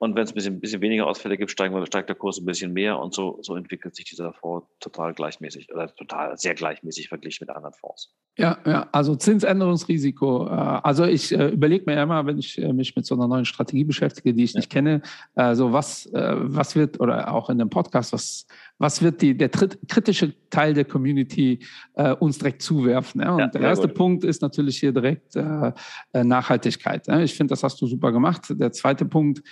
Und wenn es ein bisschen weniger Ausfälle gibt, steigt der Kurs ein bisschen mehr. Und so entwickelt sich dieser Fonds total gleichmäßig oder total sehr gleichmäßig verglichen mit anderen Fonds. Ja, also Zinsänderungsrisiko. Also ich überlege mir immer, wenn ich mich mit so einer neuen Strategie beschäftige, die ich nicht kenne, so was wird, oder auch in dem Podcast, was wird der kritische Teil der Community uns direkt zuwerfen? Ja? Und der erste Punkt ist natürlich hier direkt Nachhaltigkeit. Ich finde, das hast du super gemacht. Der zweite Punkt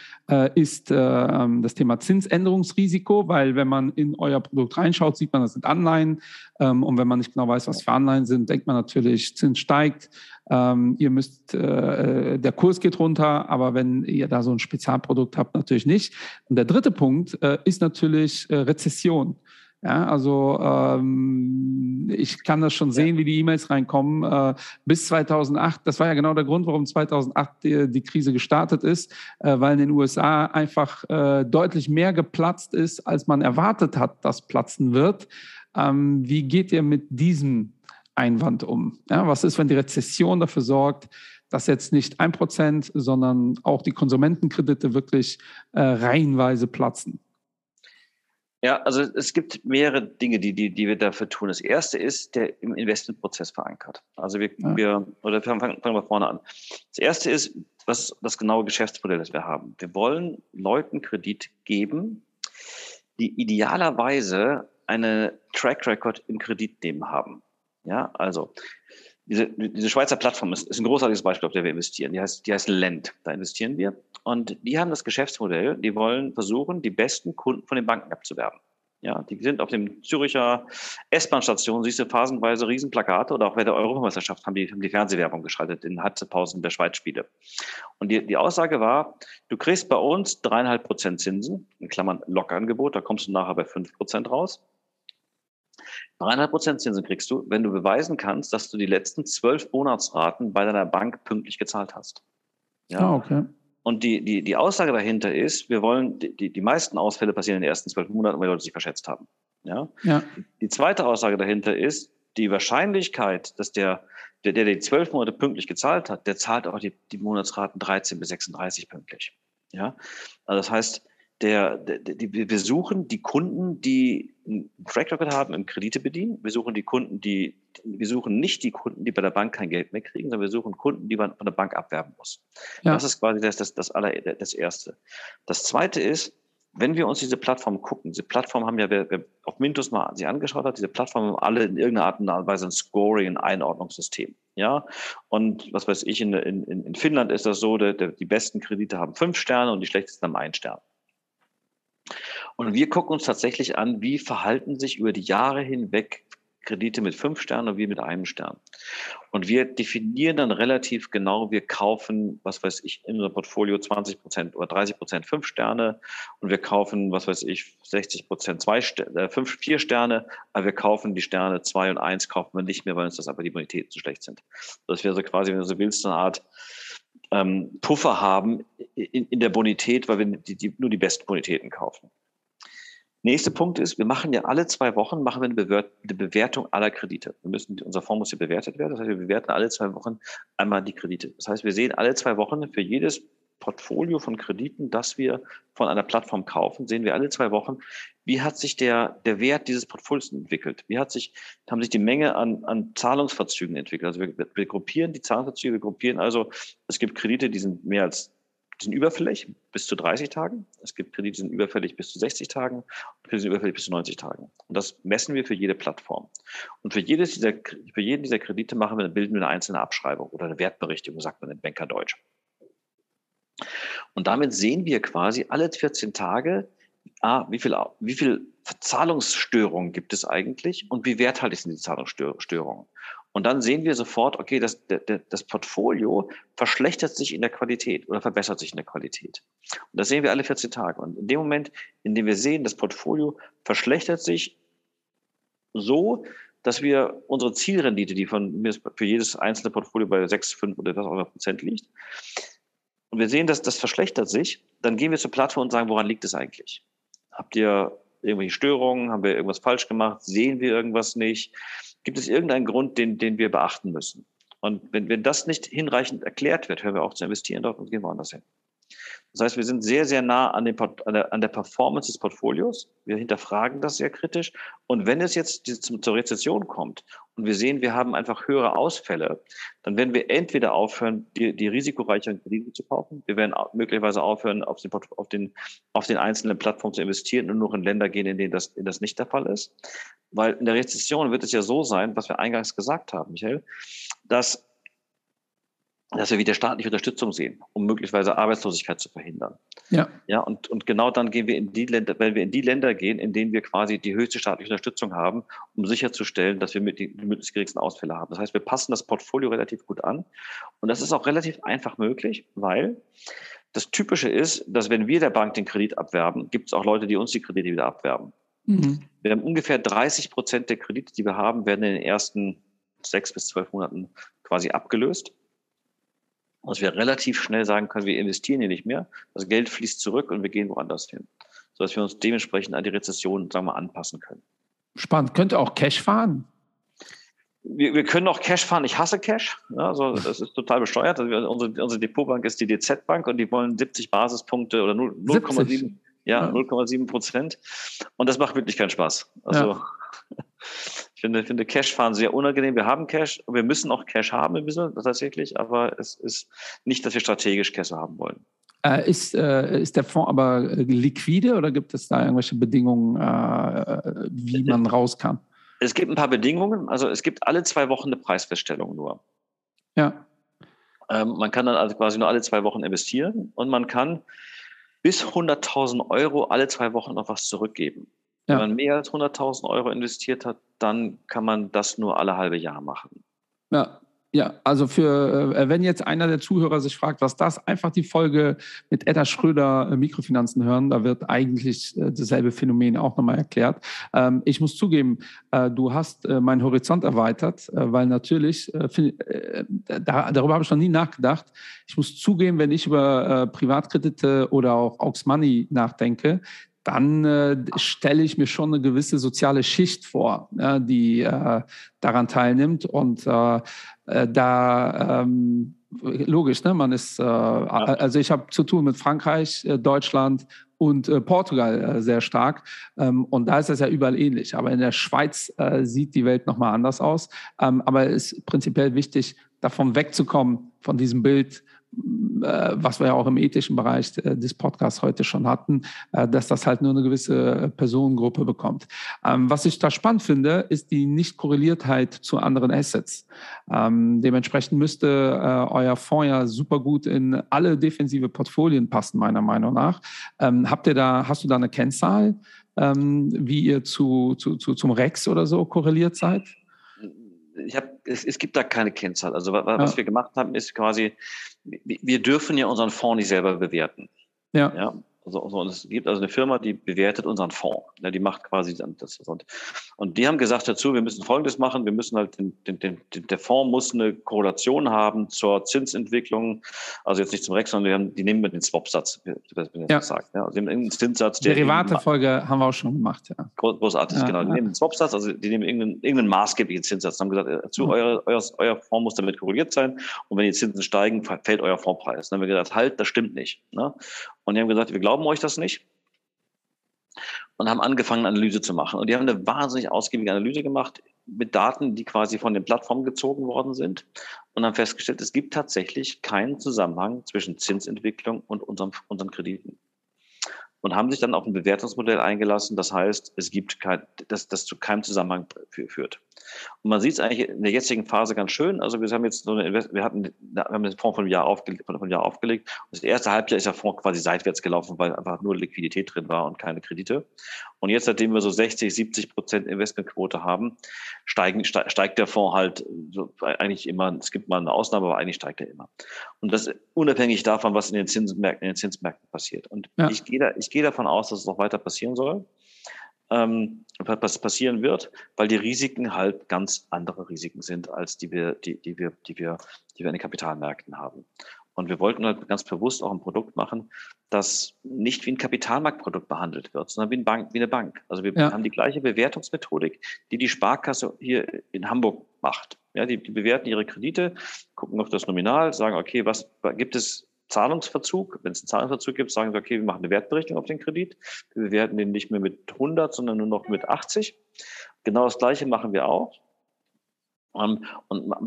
ist das Thema Zinsänderungsrisiko, weil wenn man in euer Produkt reinschaut, sieht man, das sind Anleihen. Und wenn man nicht genau weiß, was für Anleihen sind, denkt man natürlich, Zins steigt. Der Kurs geht runter, aber wenn ihr da so ein Spezialprodukt habt, natürlich nicht. Und der dritte Punkt ist natürlich Rezession. Ja, also ich kann das schon sehen, wie die E-Mails reinkommen. Bis 2008, das war ja genau der Grund, warum 2008 die Krise gestartet ist, weil in den USA einfach deutlich mehr geplatzt ist, als man erwartet hat, dass platzen wird. Wie geht ihr mit diesem Einwand um? Ja, was ist, wenn die Rezession dafür sorgt, dass jetzt nicht 1%, sondern auch die Konsumentenkredite wirklich reihenweise platzen? Ja, also es gibt mehrere Dinge, die wir dafür tun. Das erste ist der im Investmentprozess verankert. Also fangen wir vorne an. Das erste ist, was das genaue Geschäftsmodell, das wir haben. Wir wollen Leuten Kredit geben, die idealerweise eine Track Record im Kreditnehmen haben. Ja, also diese Schweizer Plattform ist ein großartiges Beispiel, auf der wir investieren. Die heißt Lend. Da investieren wir. Und die haben das Geschäftsmodell. Die wollen versuchen, die besten Kunden von den Banken abzuwerben. Ja, die sind auf dem Züricher S-Bahn-Station, siehst du phasenweise Riesenplakate, oder auch bei der Europameisterschaft haben die Fernsehwerbung geschaltet in Halbzeitpausen der Schweizspiele. Und die Aussage war, du kriegst bei uns 3,5% Zinsen, in Klammern Lockangebot, da kommst du nachher bei 5% raus. 3,5% Zinsen kriegst du, wenn du beweisen kannst, dass du die letzten 12 Monatsraten bei deiner Bank pünktlich gezahlt hast. Ja, oh, okay. Und die Aussage dahinter ist, wir wollen, die meisten Ausfälle passieren in den ersten 12 Monaten, weil Leute sich verschätzt haben. Ja? Ja. Die zweite Aussage dahinter ist, die Wahrscheinlichkeit, dass der die 12 Monate pünktlich gezahlt hat, der zahlt auch die Monatsraten 13 bis 36 pünktlich. Ja? Also das heißt, wir suchen die Kunden, die einen Track Record haben, im Kredite bedienen. Wir suchen nicht die Kunden, die bei der Bank kein Geld mehr kriegen, sondern wir suchen Kunden, die man von der Bank abwerben muss. Ja. Das ist quasi das Erste. Das Zweite ist, wenn wir uns diese Plattform gucken, diese Plattform haben ja, wer auf Mintos mal sich angeschaut hat, diese Plattform haben alle in irgendeiner Art und Weise ein Scoring, ein Einordnungssystem. Ja, und was weiß ich, in Finnland ist das so, die besten Kredite haben 5 Sterne und die schlechtesten haben 1 Stern. Und wir gucken uns tatsächlich an, wie verhalten sich über die Jahre hinweg Kredite mit 5 Sternen und wir mit 1 Stern. Und wir definieren dann relativ genau, wir kaufen, was weiß ich, in unserem Portfolio 20% oder 30% 5 Sterne und wir kaufen, was weiß ich, 60% 4 Sterne, aber wir kaufen die Sterne 2 und 1 kaufen wir nicht mehr, weil uns das aber die Bonitäten zu schlecht sind. Das wäre so quasi, wenn du so willst, eine Art Puffer haben in der Bonität, weil wir nur die besten Bonitäten kaufen. Nächster Punkt ist, wir machen ja alle 2 Wochen machen wir eine Bewertung aller Kredite. Unser Fonds muss ja bewertet werden. Das heißt, wir bewerten alle 2 Wochen einmal die Kredite. Das heißt, wir sehen alle 2 Wochen für jedes Portfolio von Krediten, das wir von einer Plattform kaufen, sehen wir alle 2 Wochen, wie hat sich der Wert dieses Portfolios entwickelt? Haben sich die Menge an Zahlungsverzügen entwickelt? Also wir gruppieren die Zahlungsverzüge, es gibt Kredite, die sind überfällig bis zu 30 Tagen. Es gibt Kredite, die sind überfällig bis zu 60 Tagen. Und Kredite sind überfällig bis zu 90 Tagen. Und das messen wir für jede Plattform. Und für jeden dieser Kredite bilden wir eine einzelne Abschreibung oder eine Wertberichtigung, sagt man in Bankerdeutsch. Und damit sehen wir quasi alle 14 Tage, wie viel Zahlungsstörungen gibt es eigentlich und wie werthaltig sind die Zahlungsstörungen. Und dann sehen wir sofort, okay, das Portfolio verschlechtert sich in der Qualität oder verbessert sich in der Qualität. Und das sehen wir alle 14 Tage. Und in dem Moment, in dem wir sehen, das Portfolio verschlechtert sich so, dass wir unsere Zielrendite, die für jedes einzelne Portfolio bei 6, 5 oder was auch immer Prozent liegt, und wir sehen, dass das verschlechtert sich, dann gehen wir zur Plattform und sagen, woran liegt es eigentlich? Habt ihr irgendwelche Störungen? Haben wir irgendwas falsch gemacht? Sehen wir irgendwas nicht? Gibt es irgendeinen Grund, den wir beachten müssen? Und wenn das nicht hinreichend erklärt wird, hören wir auch zu investieren dort und gehen woanders hin. Das heißt, wir sind sehr, sehr nah an der Performance des Portfolios. Wir hinterfragen das sehr kritisch. Und wenn es jetzt zur Rezession kommt und wir sehen, wir haben einfach höhere Ausfälle, dann werden wir entweder aufhören, die risikoreicheren Kredite zu kaufen. Wir werden möglicherweise aufhören, auf den einzelnen Plattformen zu investieren und nur in Länder gehen, in denen das nicht der Fall ist. Weil in der Rezession wird es ja so sein, was wir eingangs gesagt haben, Michael, dass wir wieder staatliche Unterstützung sehen, um möglicherweise Arbeitslosigkeit zu verhindern. Ja, und genau dann gehen wir in die Länder, weil wir in die Länder gehen, in denen wir quasi die höchste staatliche Unterstützung haben, um sicherzustellen, dass wir die möglichst geringsten Ausfälle haben. Das heißt, wir passen das Portfolio relativ gut an. Und das ist auch relativ einfach möglich, weil das Typische ist, dass wenn wir der Bank den Kredit abwerben, gibt es auch Leute, die uns die Kredite wieder abwerben. Mhm. Wir haben ungefähr 30% der Kredite, die wir haben, werden in den ersten 6 bis 12 Monaten quasi abgelöst. Dass wir relativ schnell sagen können, wir investieren hier nicht mehr, das Geld fließt zurück und wir gehen woanders hin, sodass wir uns dementsprechend an die Rezession, sagen wir mal, anpassen können. Spannend. Könnt ihr auch Cash fahren? Wir können auch Cash fahren. Ich hasse Cash. Ja, also das ist total bescheuert. Also unsere Depotbank ist die DZ-Bank und die wollen 70 Basispunkte oder 0,7%. Und das macht wirklich keinen Spaß. Also ja. Ich finde Cash fahren sehr unangenehm. Wir haben Cash, wir müssen auch Cash haben ein bisschen tatsächlich, aber es ist nicht, dass wir strategisch Cash haben wollen. Ist der Fonds aber liquide oder gibt es da irgendwelche Bedingungen, wie man rauskam? Es gibt ein paar Bedingungen. Also es gibt alle 2 Wochen eine Preisfeststellung nur. Ja. Man kann dann also quasi nur alle 2 Wochen investieren und man kann bis 100.000 Euro alle 2 Wochen noch was zurückgeben. Ja. Wenn man mehr als 100.000 Euro investiert hat, dann kann man das nur alle halbe Jahr machen. Ja. Ja, also wenn jetzt einer der Zuhörer sich fragt, was das, einfach die Folge mit Edda Schröder Mikrofinanzen hören, da wird eigentlich dasselbe Phänomen auch nochmal erklärt. Ich muss zugeben, du hast meinen Horizont erweitert, weil natürlich, darüber habe ich noch nie nachgedacht. Ich muss zugeben, wenn ich über Privatkredite oder auch auxmoney nachdenke, dann stelle ich mir schon eine gewisse soziale Schicht vor, die daran teilnimmt. Und logisch, ne? Man ist, also ich habe zu tun mit Frankreich, Deutschland und Portugal sehr stark. Und da ist das ja überall ähnlich. Aber in der Schweiz sieht die Welt nochmal anders aus. Aber es ist prinzipiell wichtig, davon wegzukommen, von diesem Bild, was wir ja auch im ethischen Bereich des Podcasts heute schon hatten, dass das halt nur eine gewisse Personengruppe bekommt. Was ich da spannend finde, ist die Nicht-Korreliertheit zu anderen Assets. Dementsprechend müsste euer Fonds ja super gut in alle defensive Portfolien passen, meiner Meinung nach. Hast du da eine Kennzahl, wie ihr zum Rex oder so korreliert seid? Es gibt da keine Kennzahl. Also was wir gemacht haben, ist quasi, wir dürfen ja unseren Fonds nicht selber bewerten. Ja. Also es gibt also eine Firma, die bewertet unseren Fonds. Ja, die macht quasi das. Und die haben gesagt dazu, wir müssen Folgendes machen, wir müssen halt der Fonds muss eine Korrelation haben zur Zinsentwicklung, also jetzt nicht zum Rex, sondern die nehmen mit den Swap-Satz, gesagt. Ja, also die nehmen irgendeinen Zinssatz. Derivatefolge haben wir auch schon gemacht, ja. Großartig, ja, genau. Die nehmen den Swap-Satz, also die nehmen irgendeinen maßgeblichen Zinssatz. Dann haben gesagt, dazu, euer Fonds muss damit korreliert sein und wenn die Zinsen steigen, fällt euer Fondspreis. Dann haben wir gesagt, halt, das stimmt nicht. Ne? Und die haben gesagt, wir glauben euch das nicht. Und haben angefangen, Analyse zu machen. Und die haben eine wahnsinnig ausgiebige Analyse gemacht mit Daten, die quasi von den Plattformen gezogen worden sind. Und haben festgestellt, es gibt tatsächlich keinen Zusammenhang zwischen Zinsentwicklung und unseren Krediten. Und haben sich dann auf ein Bewertungsmodell eingelassen. Das heißt, es gibt das zu keinem Zusammenhang führt. Und man sieht es eigentlich in der jetzigen Phase ganz schön. Also wir haben jetzt wir haben den Fonds von einem Jahr aufgelegt. Und das erste Halbjahr ist der Fonds quasi seitwärts gelaufen, weil einfach nur Liquidität drin war und keine Kredite. Und jetzt, seitdem wir so 60-70% Investmentquote haben, steigt der Fonds halt so eigentlich immer. Es gibt mal eine Ausnahme, aber eigentlich steigt er immer. Und das unabhängig davon, was in den Zinsmärkten passiert. Und ja. Ich gehe davon aus, dass es noch weiter passieren soll. Was passieren wird, weil die Risiken halt ganz andere Risiken sind, als die wir in den Kapitalmärkten haben. Und wir wollten halt ganz bewusst auch ein Produkt machen, das nicht wie ein Kapitalmarktprodukt behandelt wird, sondern wie eine Bank. Also wir haben die gleiche Bewertungsmethodik, die die Sparkasse hier in Hamburg macht. Ja, die bewerten ihre Kredite, gucken auf das Nominal, sagen, okay, was gibt es? Zahlungsverzug, wenn es einen Zahlungsverzug gibt, sagen wir, okay, wir machen eine Wertberechnung auf den Kredit. Wir bewerten den nicht mehr mit 100, sondern nur noch mit 80. Genau das Gleiche machen wir auch. Und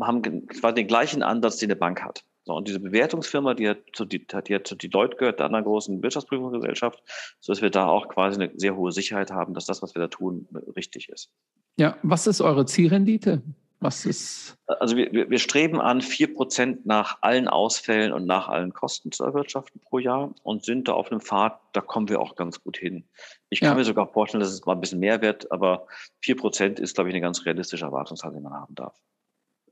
haben quasi den gleichen Ansatz, den eine Bank hat. So, und diese Bewertungsfirma, die hat zu Deloitte gehört, der anderen großen Wirtschaftsprüfungsgesellschaft, sodass wir da auch quasi eine sehr hohe Sicherheit haben, dass das, was wir da tun, richtig ist. Ja, was ist eure Zielrendite? Was ist? Also wir streben an, 4% nach allen Ausfällen und nach allen Kosten zu erwirtschaften pro Jahr und sind da auf einem Pfad, da kommen wir auch ganz gut hin. Ich kann mir sogar vorstellen, dass es mal ein bisschen mehr wird, aber 4% ist, glaube ich, eine ganz realistische Erwartungshaltung, die man haben darf.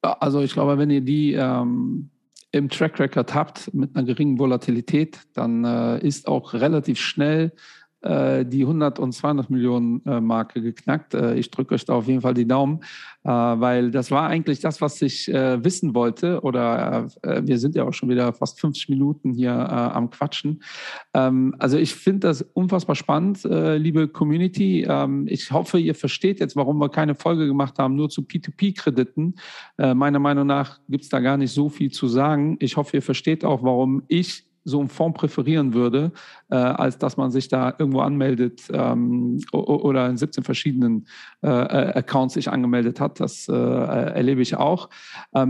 Also ich glaube, wenn ihr die im Track Record habt mit einer geringen Volatilität, dann ist auch relativ schnell die 100 und 200 Millionen Marke geknackt. Ich drücke euch da auf jeden Fall die Daumen, weil das war eigentlich das, was ich wissen wollte. Oder wir sind ja auch schon wieder fast 50 Minuten hier am Quatschen. Also ich finde das unfassbar spannend, liebe Community. Ich hoffe, ihr versteht jetzt, warum wir keine Folge gemacht haben, nur zu P2P-Krediten. Meiner Meinung nach gibt es da gar nicht so viel zu sagen. Ich hoffe, ihr versteht auch, warum ich so einen Fonds präferieren würde, als dass man sich da irgendwo anmeldet oder in 17 verschiedenen Accounts sich angemeldet hat. Das erlebe ich auch.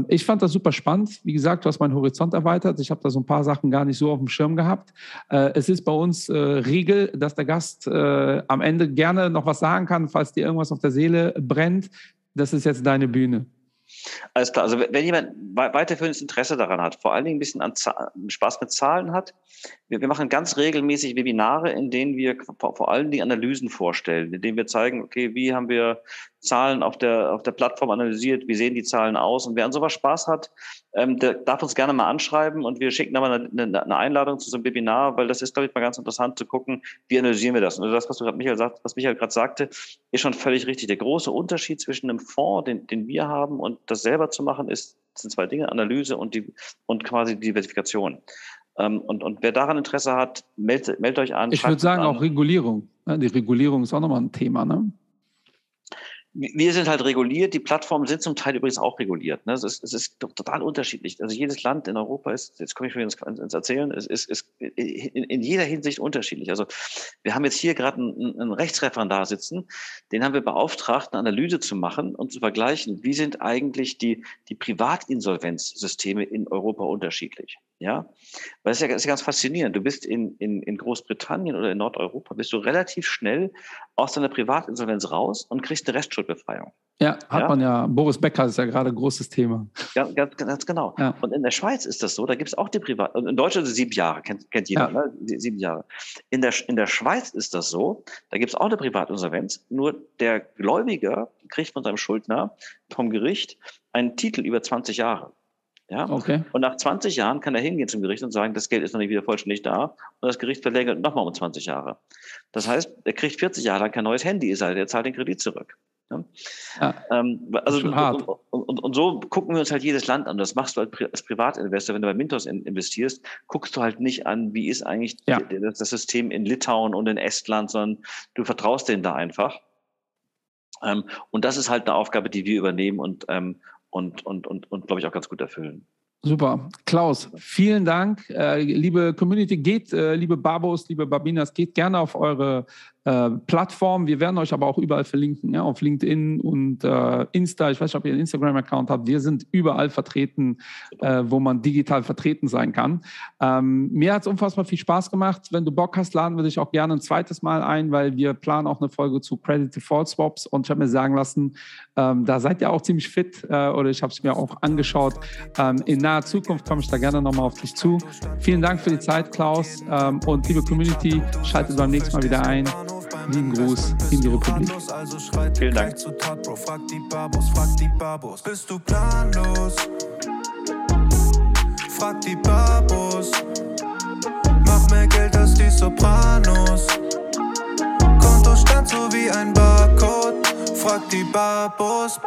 Ich fand das super spannend. Wie gesagt, du hast meinen Horizont erweitert. Ich habe da so ein paar Sachen gar nicht so auf dem Schirm gehabt. Es ist bei uns Regel, dass der Gast am Ende gerne noch was sagen kann, falls dir irgendwas auf der Seele brennt. Das ist jetzt deine Bühne. Alles klar, also wenn jemand weiterführendes Interesse daran hat, vor allen Dingen ein bisschen an Spaß mit Zahlen hat, wir machen ganz regelmäßig Webinare, in denen wir vor allen Dingen Analysen vorstellen, in denen wir zeigen, okay, wie haben wir Zahlen auf der Plattform analysiert, wie sehen die Zahlen aus, und wer an sowas Spaß hat, der darf uns gerne mal anschreiben und wir schicken da mal eine Einladung zu so einem Webinar, weil das ist, glaube ich, mal ganz interessant zu gucken, wie analysieren wir das. Und das, was Michael gerade sagte, ist schon völlig richtig. Der große Unterschied zwischen einem Fonds, den wir haben, und das selber zu machen, sind zwei Dinge: Analyse und quasi Diversifikation. Und wer daran Interesse hat, meldet euch an. Ich würde sagen, auch Regulierung. Die Regulierung ist auch nochmal ein Thema, ne? Wir sind halt reguliert, die Plattformen sind zum Teil übrigens auch reguliert. Ne? Es ist total unterschiedlich. Also jedes Land in Europa ist, jetzt komme ich schon ins Erzählen, es ist in jeder Hinsicht unterschiedlich. Also wir haben jetzt hier gerade einen Rechtsreferendar sitzen, den haben wir beauftragt, eine Analyse zu machen und zu vergleichen, wie sind eigentlich die Privatinsolvenzsysteme in Europa unterschiedlich. Ja, weil das ist ja ganz faszinierend. Du bist in Großbritannien oder in Nordeuropa, bist du relativ schnell aus deiner Privatinsolvenz raus und kriegst eine Restschuldbefreiung. Ja, man ja. Boris Becker ist ja gerade ein großes Thema. Ganz genau. Ja. Und in der Schweiz ist das so, da gibt es auch die Privat... Und in Deutschland sind 7 Jahre, kennt jeder, ja. Ne? 7 Jahre. In der Schweiz ist das so, da gibt es auch eine Privatinsolvenz, nur der Gläubiger kriegt von seinem Schuldner vom Gericht einen Titel über 20 Jahre. Ja? Okay. Und nach 20 Jahren kann er hingehen zum Gericht und sagen, das Geld ist noch nicht wieder vollständig da, und das Gericht verlängert nochmal um 20 Jahre. Das heißt, er kriegt 40 Jahre lang kein neues Handy, er zahlt den Kredit zurück. Ja? Und so gucken wir uns halt jedes Land an. Das machst du halt als Privatinvestor, wenn du bei Mintos investierst, guckst du halt nicht an, wie ist eigentlich das System in Litauen und in Estland, sondern du vertraust denen da einfach. Und das ist halt eine Aufgabe, die wir übernehmen und glaube ich, auch ganz gut erfüllen. Super. Klaus, vielen Dank. Liebe Community, liebe Babos, liebe Babinas, geht gerne auf eure Plattform. Wir werden euch aber auch überall verlinken, ja, auf LinkedIn und Insta. Ich weiß nicht, ob ihr einen Instagram-Account habt. Wir sind überall vertreten, wo man digital vertreten sein kann. Mir hat es unfassbar viel Spaß gemacht. Wenn du Bock hast, laden wir dich auch gerne ein zweites Mal ein, weil wir planen auch eine Folge zu Credit Default Swaps, und ich habe mir sagen lassen, da seid ihr auch ziemlich fit, oder ich habe es mir auch angeschaut. In naher Zukunft komme ich da gerne nochmal auf dich zu. Vielen Dank für die Zeit, Klaus, und liebe Community, schaltet beim nächsten Mal wieder ein. Lieben Gruß in die Republik. Vielen Dank. Frag die Babos, bist du planlos? Frag die Babos, mach mehr Geld als die Sopranos. Kontostand so wie ein Barcode. Frag die Babos.